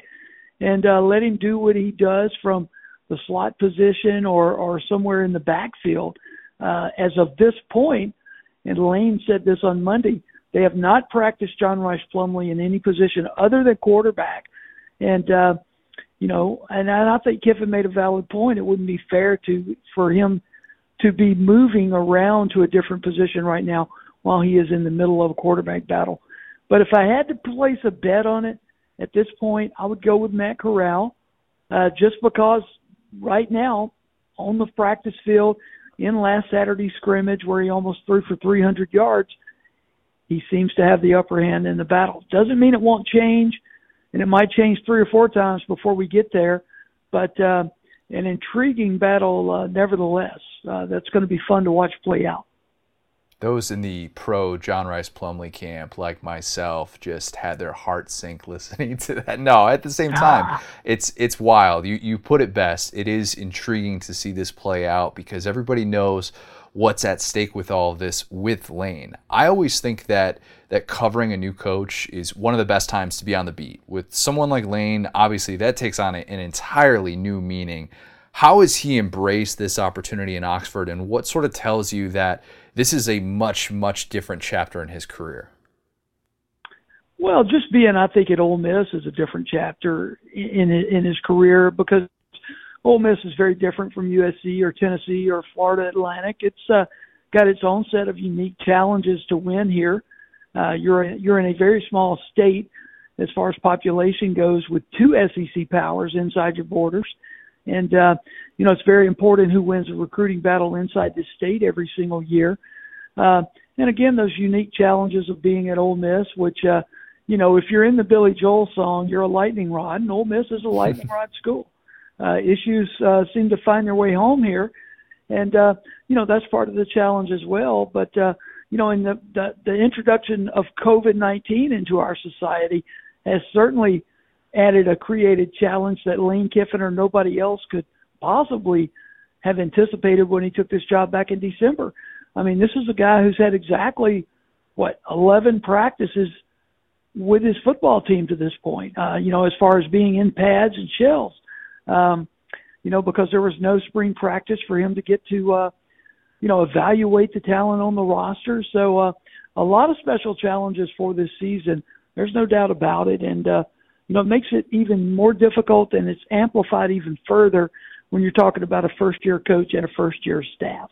and let him do what he does from the slot position or somewhere in the backfield? As of this point, and Lane said this on Monday, they have not practiced John Rice Plumlee in any position other than quarterback. And, you know, and I think Kiffin made a valid point. It wouldn't be fair for him to be moving around to a different position right now while he is in the middle of a quarterback battle. But if I had to place a bet on it at this point, I would go with Matt Corral, just because right now on the practice field in last Saturday's scrimmage where he almost threw for 300 yards, he seems to have the upper hand in the battle. Doesn't mean it won't change, and it might change three or four times before we get there, but an intriguing battle nevertheless. That's going to be fun to watch play out. Those in the pro John Rice Plumlee camp, like myself, just had their heart sink listening to that. No, at the same time, it's wild. You put it best. It is intriguing to see this play out because everybody knows what's at stake with all this with Lane. I always think that covering a new coach is one of the best times to be on the beat. With someone like Lane, obviously that takes on an entirely new meaning. How has he embraced this opportunity in Oxford, and what sort of tells you that this is a much, much different chapter in his career? Well, just being, I think, at Ole Miss is a different chapter in his career because Ole Miss is very different from USC or Tennessee or Florida Atlantic. It's got its own set of unique challenges to win here. You're in a very small state as far as population goes with two SEC powers inside your borders. And, you know, it's very important who wins the recruiting battle inside the state every single year. And, again, those unique challenges of being at Ole Miss, which, you know, if you're in the Billy Joel song, you're a lightning rod, and Ole Miss is a lightning rod school. Issues seem to find their way home here. And, you know, that's part of the challenge as well. But, you know, in the introduction of COVID-19 into our society has certainly added a created challenge that Lane Kiffin or nobody else could possibly have anticipated when he took this job back in December. I mean, this is a guy who's had exactly, 11 practices with his football team to this point, you know, as far as being in pads and shells, you know, because there was no spring practice for him to get to, you know, evaluate the talent on the roster. So a lot of special challenges for this season. There's no doubt about it. And, you know, it makes it even more difficult, and it's amplified even further when you're talking about a first-year coach and a first-year staff.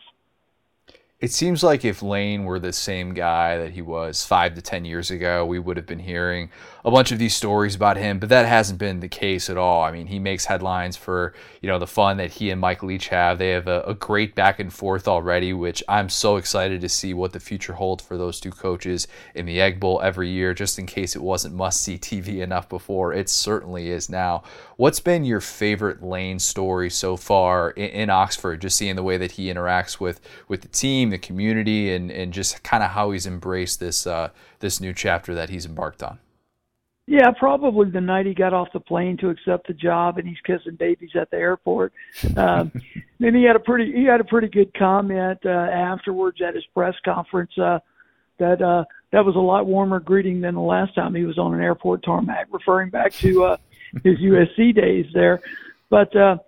It seems like if Lane were the same guy that he was 5 to 10 years ago, we would have been hearing a bunch of these stories about him, but that hasn't been the case at all. I mean, he makes headlines for, you know, the fun that he and Mike Leach have. They have a great back and forth already, which I'm so excited to see what the future holds for those two coaches in the Egg Bowl every year, just in case it wasn't must-see TV enough before. It certainly is now. What's been your favorite Lane story so far in Oxford, just seeing the way that he interacts with the team, the community, and just kind of how he's embraced this new chapter that he's embarked on? Yeah, probably the night he got off the plane to accept the job, and he's kissing babies at the airport. Then he had a pretty good comment afterwards at his press conference that was a lot warmer greeting than the last time he was on an airport tarmac, referring back to his USC days there. But the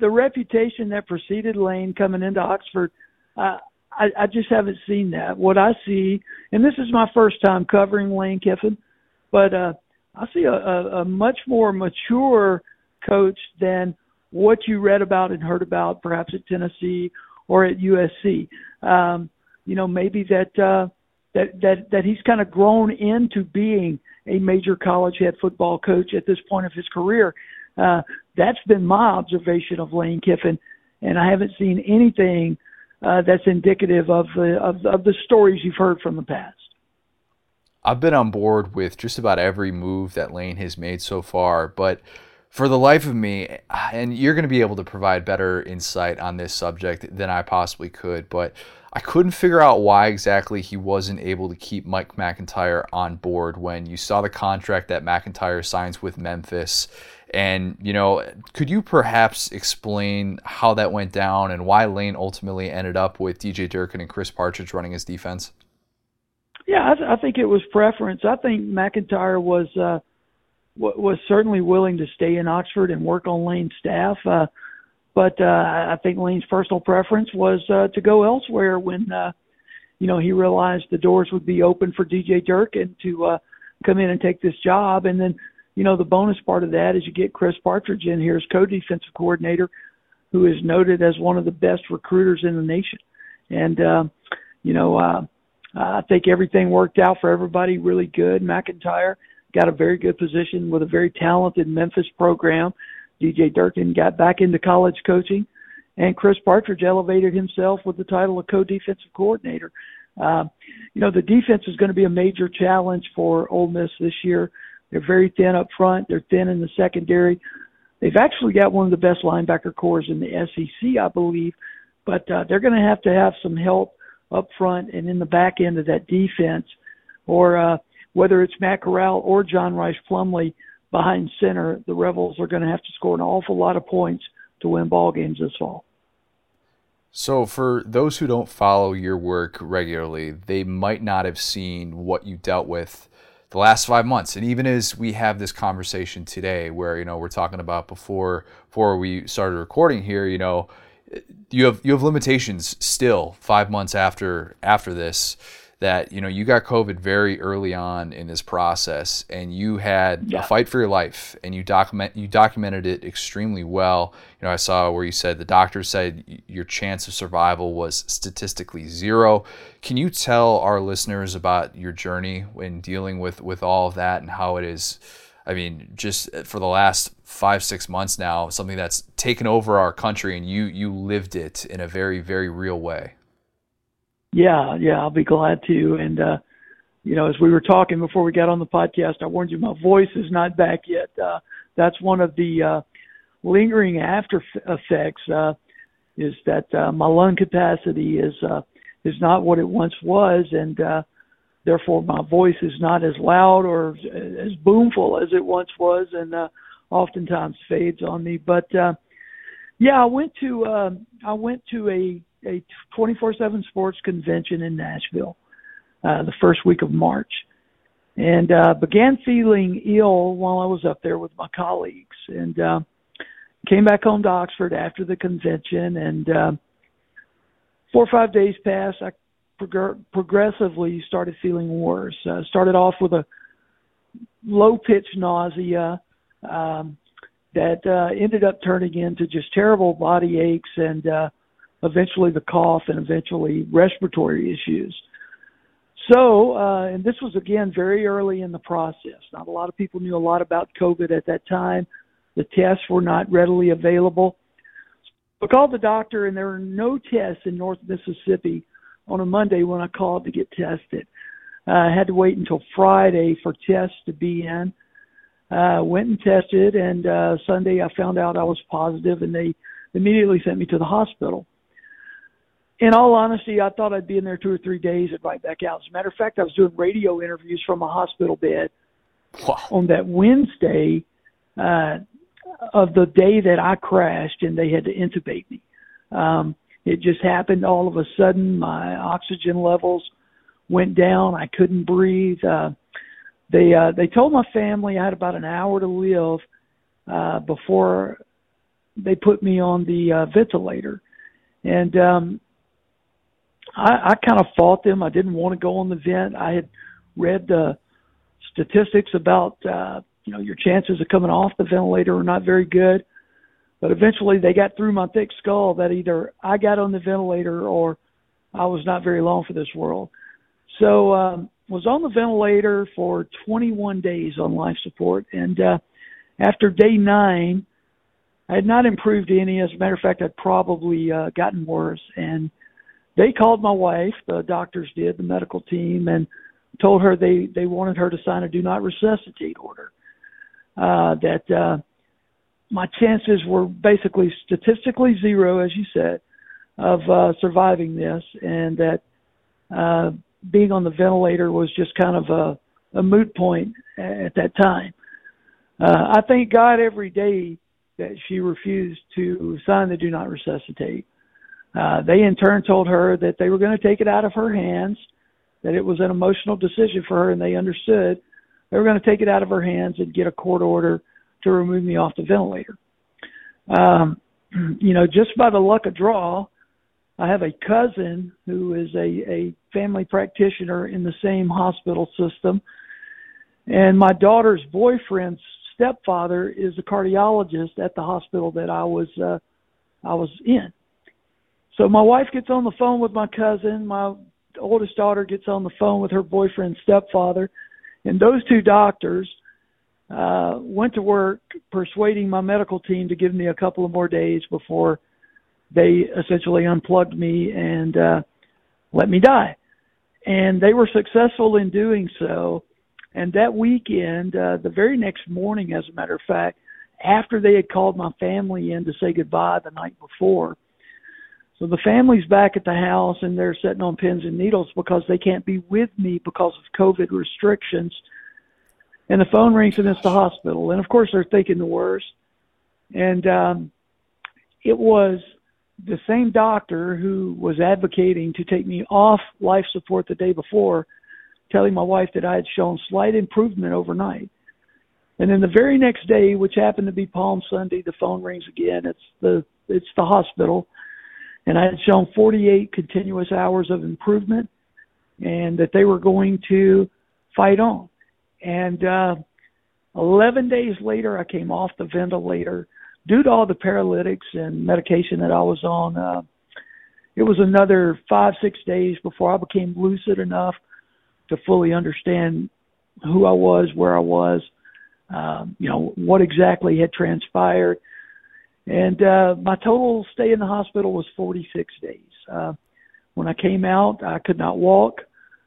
reputation that preceded Lane coming into Oxford, I just haven't seen that. What I see, and this is my first time covering Lane Kiffin, but I see a much more mature coach than what you read about and heard about perhaps at Tennessee or at USC. Maybe that he's kind of grown into being a major college head football coach at this point of his career. That's been my observation of Lane Kiffin, and I haven't seen anything that's indicative of the stories you've heard from the past. I've been on board with just about every move that Lane has made so far, but for the life of me, and you're going to be able to provide better insight on this subject than I possibly could, but I couldn't figure out why exactly he wasn't able to keep Mike MacIntyre on board when you saw the contract that MacIntyre signs with Memphis. And, could you perhaps explain how that went down and why Lane ultimately ended up with DJ Durkin and Chris Partridge running his defense? Yeah, I think it was preference. I think MacIntyre was certainly willing to stay in Oxford and work on Lane's staff, but I think Lane's personal preference was to go elsewhere when he realized the doors would be open for DJ Durkin to come in and take this job. And then the bonus part of that is you get Chris Partridge in here as co-defensive coordinator, who is noted as one of the best recruiters in the nation. And I think everything worked out for everybody really good. MacIntyre got a very good position with a very talented Memphis program. DJ Durkin got back into college coaching, and Chris Partridge elevated himself with the title of co-defensive coordinator. The defense is going to be a major challenge for Ole Miss this year. They're very thin up front. They're thin in the secondary. They've actually got one of the best linebacker cores in the SEC, I believe, but they're going to have some help up front and in the back end of that defense, or whether it's Matt Corral or John Rice Plumlee behind center, the Rebels are going to have to score an awful lot of points to win ball games this fall. So for those who don't follow your work regularly, they might not have seen what you dealt with the last 5 months. And even as we have this conversation today where, we're talking about before we started recording here, you have limitations still 5 months after this, that you got COVID very early on in this process, and you had a fight for your life, and you documented it extremely well. I saw where you said the doctor said your chance of survival was statistically zero. Can you tell our listeners about your journey when dealing with all of that and how it is? I mean, just for the last 5-6 months now, something that's taken over our country, and you lived it in a very, very real way. Yeah, I'll be glad to. And, as we were talking before we got on the podcast, I warned you my voice is not back yet. That's one of the lingering after effects is that my lung capacity is not what it once was, and therefore my voice is not as loud or as boomful as it once was, and oftentimes fades on me. But I went to a 24/7 Sports convention in Nashville the first week of March, and began feeling ill while I was up there with my colleagues, and came back home to Oxford after the convention, and 4 or 5 days passed. I progressively started feeling worse. Started off with a low-pitched nausea that ended up turning into just terrible body aches, and eventually the cough, and eventually respiratory issues. So, and this was, again, very early in the process. Not a lot of people knew a lot about COVID at that time. The tests were not readily available. So I called the doctor, and there were no tests in North Mississippi on a Monday when I called to get tested. I had to wait until Friday for tests to be in. Went and tested, and Sunday I found out I was positive, and they immediately sent me to the hospital. In all honesty, I thought I'd be in there 2 or 3 days and right back out. As a matter of fact, I was doing radio interviews from a hospital bed Wow. On that Wednesday of the day that I crashed and they had to intubate me. It just happened all of a sudden. My oxygen levels went down. I couldn't breathe. They told my family I had about an hour to live before they put me on the ventilator. And I kind of fought them. I didn't want to go on the vent. I had read the statistics about, your chances of coming off the ventilator are not very good. But eventually they got through my thick skull that either I got on the ventilator or I was not very long for this world. So was on the ventilator for 21 days on life support. And after day 9, I had not improved any. As a matter of fact, I'd probably gotten worse. And they called my wife, the doctors did, the medical team, and told her they wanted her to sign a do not resuscitate order, my chances were basically statistically zero, as you said, of surviving this, and that being on the ventilator was just kind of a moot point at that time. I thank God every day that she refused to sign the do not resuscitate. They in turn told her that they were going to take it out of her hands, that it was an emotional decision for her, and they understood. They were going to take it out of her hands and get a court order to remove me off the ventilator. Just by the luck of draw, I have a cousin who is a family practitioner in the same hospital system. And my daughter's boyfriend's stepfather is a cardiologist at the hospital that I was in. So my wife gets on the phone with my cousin. My oldest daughter gets on the phone with her boyfriend's stepfather. And those two doctors went to work persuading my medical team to give me a couple of more days before they essentially unplugged me and let me die. And they were successful in doing so. And that weekend, the very next morning, as a matter of fact, after they had called my family in to say goodbye the night before, so the family's back at the house and they're sitting on pins and needles because they can't be with me because of COVID restrictions. And the phone rings and it's the hospital. And, of course, they're thinking the worst. And it was the same doctor who was advocating to take me off life support the day before, telling my wife that I had shown slight improvement overnight. And then the very next day, which happened to be Palm Sunday, the phone rings again. It's the hospital. And I had shown 48 continuous hours of improvement and that they were going to fight on. And 11 days later, I came off the ventilator. Due to all the paralytics and medication that I was on, it was another 5-6 days before I became lucid enough to fully understand who I was, where I was, what exactly had transpired. And my total stay in the hospital was 46 days. When I came out, I could not walk.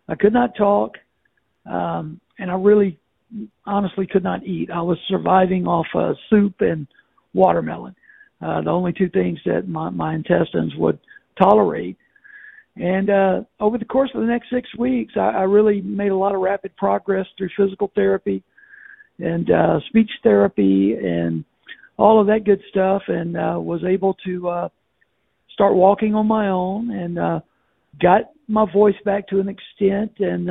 I could not talk. And I really honestly could not eat. I was surviving off soup and watermelon, the only two things that my intestines would tolerate. And over the course of the next 6 weeks, I really made a lot of rapid progress through physical therapy and speech therapy and all of that good stuff, and was able to start walking on my own and got my voice back to an extent and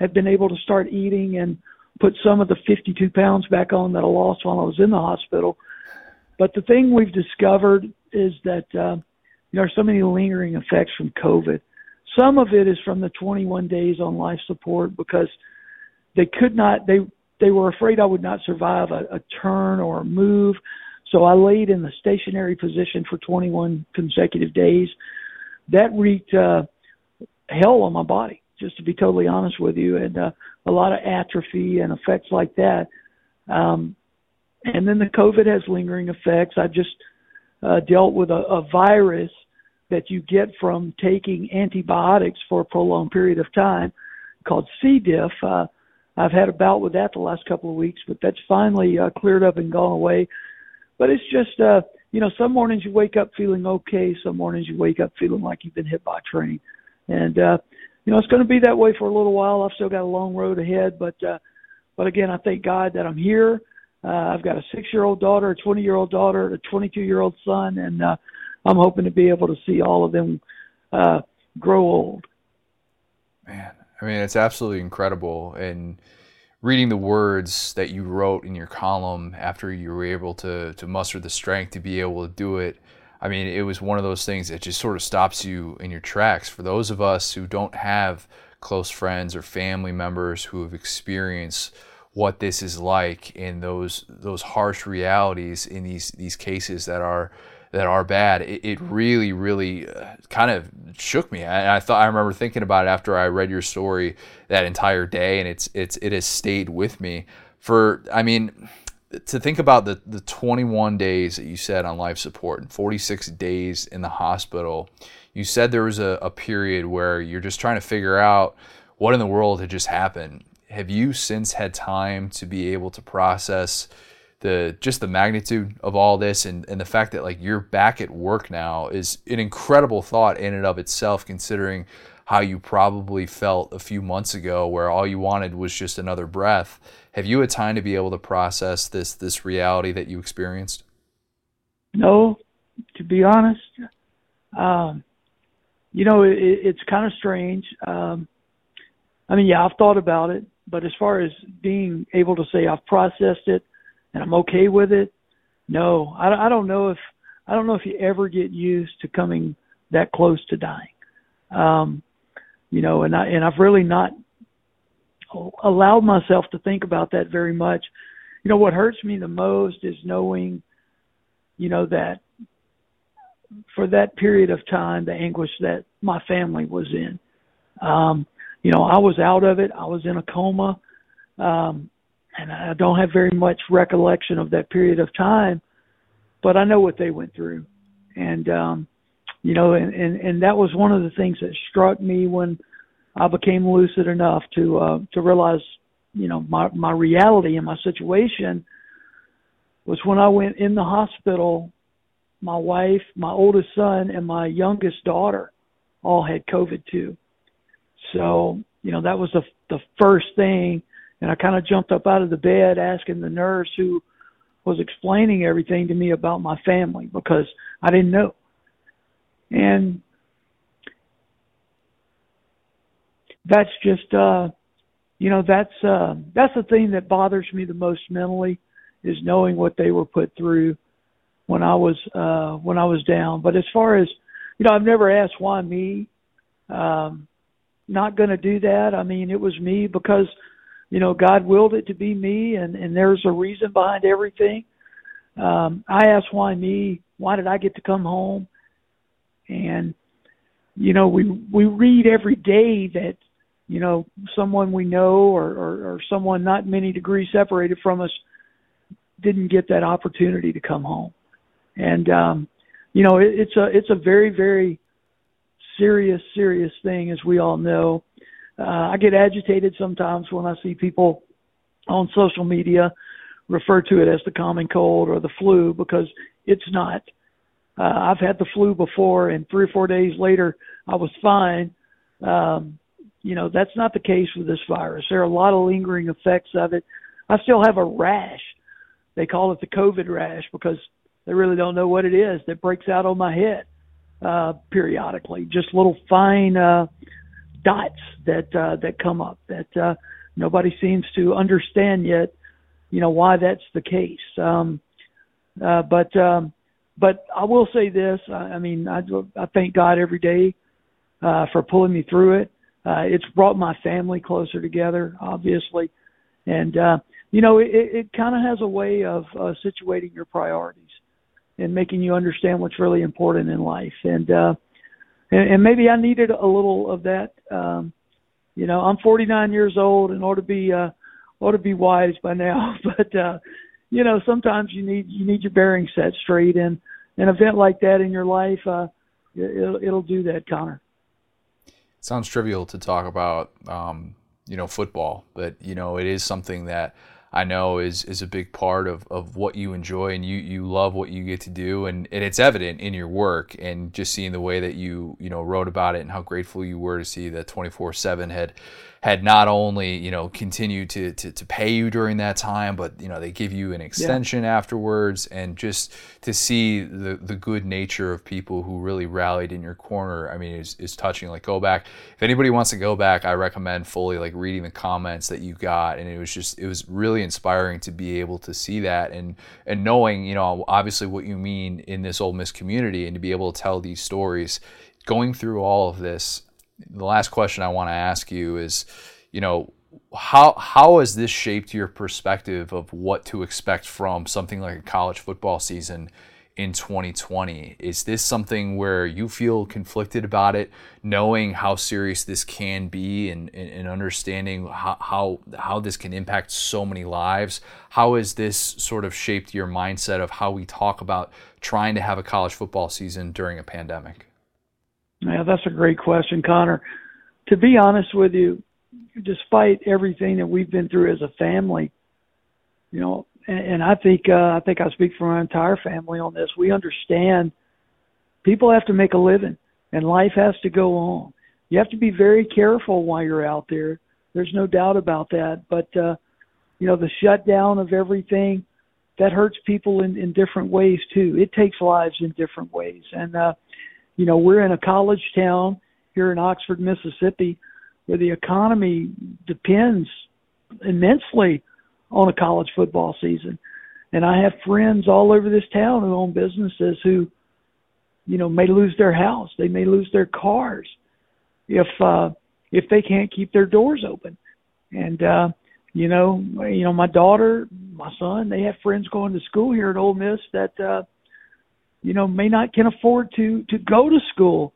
have been able to start eating and put some of the 52 pounds back on that I lost while I was in the hospital. But the thing we've discovered is that there are so many lingering effects from COVID. Some of it is from the 21 days on life support because they were afraid I would not survive a turn or a move. So I laid in the stationary position for 21 consecutive days. That wreaked hell on my body, just to be totally honest with you, and a lot of atrophy and effects like that. And then the COVID has lingering effects. I've just dealt with a virus that you get from taking antibiotics for a prolonged period of time called C. diff. I've had a bout with that the last couple of weeks, but that's finally cleared up and gone away. But it's just, some mornings you wake up feeling okay. Some mornings you wake up feeling like you've been hit by a train. And, it's going to be that way for a little while. I've still got a long road ahead, but But again, I thank God that I'm here. I've got a 6-year-old daughter, a 20-year-old daughter, a 22-year-old son, and I'm hoping to be able to see all of them grow old. Man, I mean, it's absolutely incredible. And reading the words that you wrote in your column after you were able to muster the strength to be able to do it, I mean, it was one of those things that just sort of stops you in your tracks. For those of us who don't have close friends or family members who have experienced what this is like and those harsh realities in these cases that are bad, it really, really kind of shook me. I remember thinking about it after I read your story that entire day, and it has stayed with me. I mean, to think about the 21 days that you said on life support and 46 days in the hospital, you said there was a period where you're just trying to figure out what in the world had just happened. Have you since had time to be able to process the magnitude of all this, and the fact that like you're back at work now is an incredible thought in and of itself, considering how you probably felt a few months ago where all you wanted was just another breath. Have you had time to be able to process this reality that you experienced? No, to be honest. It's kind of strange. I've thought about it, but as far as being able to say I've processed it and I'm okay with it, no. I don't know if you ever get used to coming that close to dying. I've really not allowed myself to think about that very much. You know, what hurts me the most is knowing, that for that period of time, the anguish that my family was in. I was out of it. I was in a coma. And I don't have very much recollection of that period of time, but I know what they went through. And, and that was one of the things that struck me when I became lucid enough to realize, my reality and my situation was when I went in the hospital, my wife, my oldest son, and my youngest daughter all had COVID too. So, that was the first thing. And I kind of jumped up out of the bed asking the nurse who was explaining everything to me about my family, because I didn't know. And that's just, that's the thing that bothers me the most mentally, is knowing what they were put through when I was down. But as far as, I've never asked why me. Not going to do that. I mean, it was me because, God willed it to be me, and there's a reason behind everything. I asked why me? Why did I get to come home? And, we read every day that, someone we know or someone not many degrees separated from us didn't get that opportunity to come home. And, it's a very, very serious thing, as we all know. I get agitated sometimes when I see people on social media refer to it as the common cold or the flu, because it's not. I've had the flu before, and 3 or 4 days later, I was fine. That's not the case with this virus. There are a lot of lingering effects of it. I still have a rash. They call it the COVID rash because they really don't know what it is that breaks out on my head periodically. Just little fine dots that come up that nobody seems to understand yet. Why that's the case. But I will say this. I thank God every day for pulling me through it. It's brought my family closer together, obviously. And, it kind of has a way of situating your priorities and making you understand what's really important in life. And maybe I needed a little of that. I'm 49 years old and ought to be wise by now. But, sometimes you need your bearings set straight, and an event like that in your life, it'll do that, Connor. It sounds trivial to talk about, football, but, it is something that I know is a big part of what you enjoy, and you love what you get to do, and it's evident in your work, and just seeing the way that you wrote about it and how grateful you were to see that 24/7 had had not only, you know, continued to pay you during that time, but, you know, they give you an extension afterwards. And just to see the good nature of people who really rallied in your corner, I mean, is touching. Like, go back. If anybody wants to go back, I recommend fully, like, reading the comments that you got. And it was really inspiring to be able to see that and knowing, you know, obviously what you mean in this Ole Miss community, and to be able to tell these stories. Going through all of this, the last question I want to ask you is, you know, how has this shaped your perspective of what to expect from something like a college football season in 2020? Is this something where you feel conflicted about it, knowing how serious this can be and understanding how this can impact so many lives? How has this sort of shaped your mindset of how we talk about trying to have a college football season during a pandemic? Yeah, that's a great question, Connor. To be honest with you, despite everything that we've been through as a family, you know, and I think I speak for my entire family on this. We understand people have to make a living, and life has to go on. You have to be very careful while you're out there. There's no doubt about that. But you know, the shutdown of everything, that hurts people in different ways too. It takes lives in different ways, and you know, we're in a college town here in Oxford, Mississippi, where the economy depends immensely on a college football season. And I have friends all over this town who own businesses who, you know, may lose their house. They may lose their cars if they can't keep their doors open. And, you know, my daughter, my son, they have friends going to school here at Ole Miss that, you know, can afford to go to school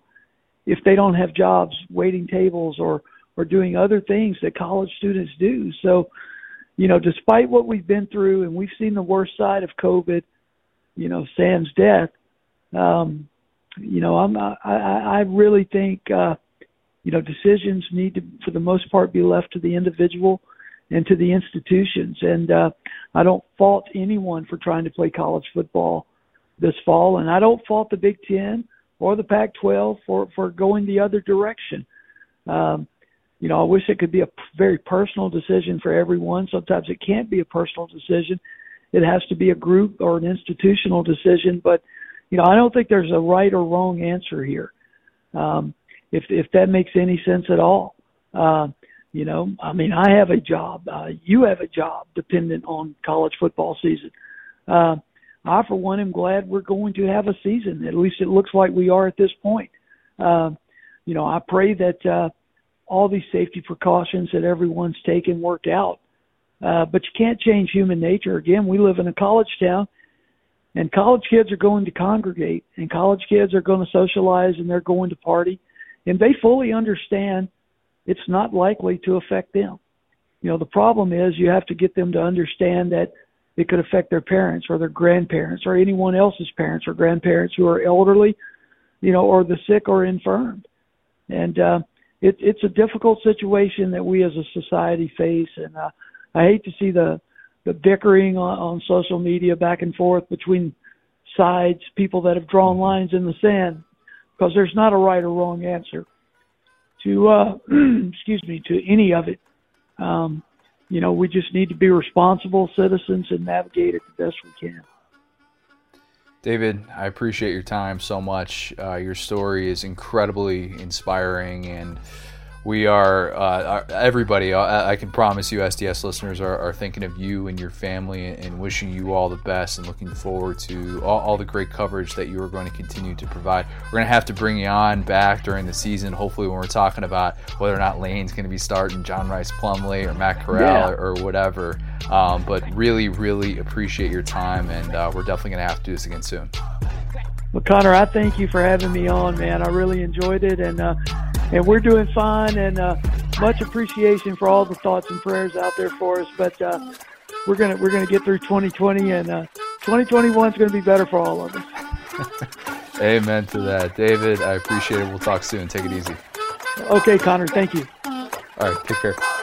if they don't have jobs waiting tables or doing other things that college students do. So, you know, despite what we've been through, and we've seen the worst side of COVID, you know, sans death, you know, I really think, you know, decisions need to, for the most part, be left to the individual and to the institutions. And I don't fault anyone for trying to play college football this fall, and I don't fault the Big Ten or the Pac-12 for going the other direction. You know, I wish it could be a very personal decision for everyone. Sometimes it can't be a personal decision. It has to be a group or an institutional decision. But, you know, I don't think there's a right or wrong answer here, if that makes any sense at all. You know, I mean, I have a job. You have a job dependent on college football season. I, for one, am glad we're going to have a season. At least it looks like we are at this point. You know, I pray that all these safety precautions that everyone's taken work out. But you can't change human nature. Again, we live in a college town, and college kids are going to congregate, and college kids are going to socialize, and they're going to party. And they fully understand it's not likely to affect them. You know, the problem is you have to get them to understand that it could affect their parents or their grandparents or anyone else's parents or grandparents who are elderly, you know, or the sick or infirm. And it's a difficult situation that we as a society face. And I hate to see the bickering on social media back and forth between sides, people that have drawn lines in the sand, because there's not a right or wrong answer to, excuse me, to any of it. You know, we just need to be responsible citizens and navigate it the best we can. David, I appreciate your time so much. Your story is incredibly inspiring, and we are, everybody, I can promise you, SDS listeners are thinking of you and your family and wishing you all the best and looking forward to all the great coverage that you are going to continue to provide. We're going to have to bring you on back during the season, hopefully, when we're talking about whether or not Lane's going to be starting John Rice Plumley or Matt Corral or whatever. But really, really appreciate your time, and we're definitely going to have to do this again soon. Well, Connor, I thank you for having me on, man. I really enjoyed it, and we're doing fine, and much appreciation for all the thoughts and prayers out there for us. But we're gonna get through 2020, and 2021 is gonna be better for all of us. Amen to that, David. I appreciate it. We'll talk soon. Take it easy. Okay, Connor. Thank you. All right. Take care.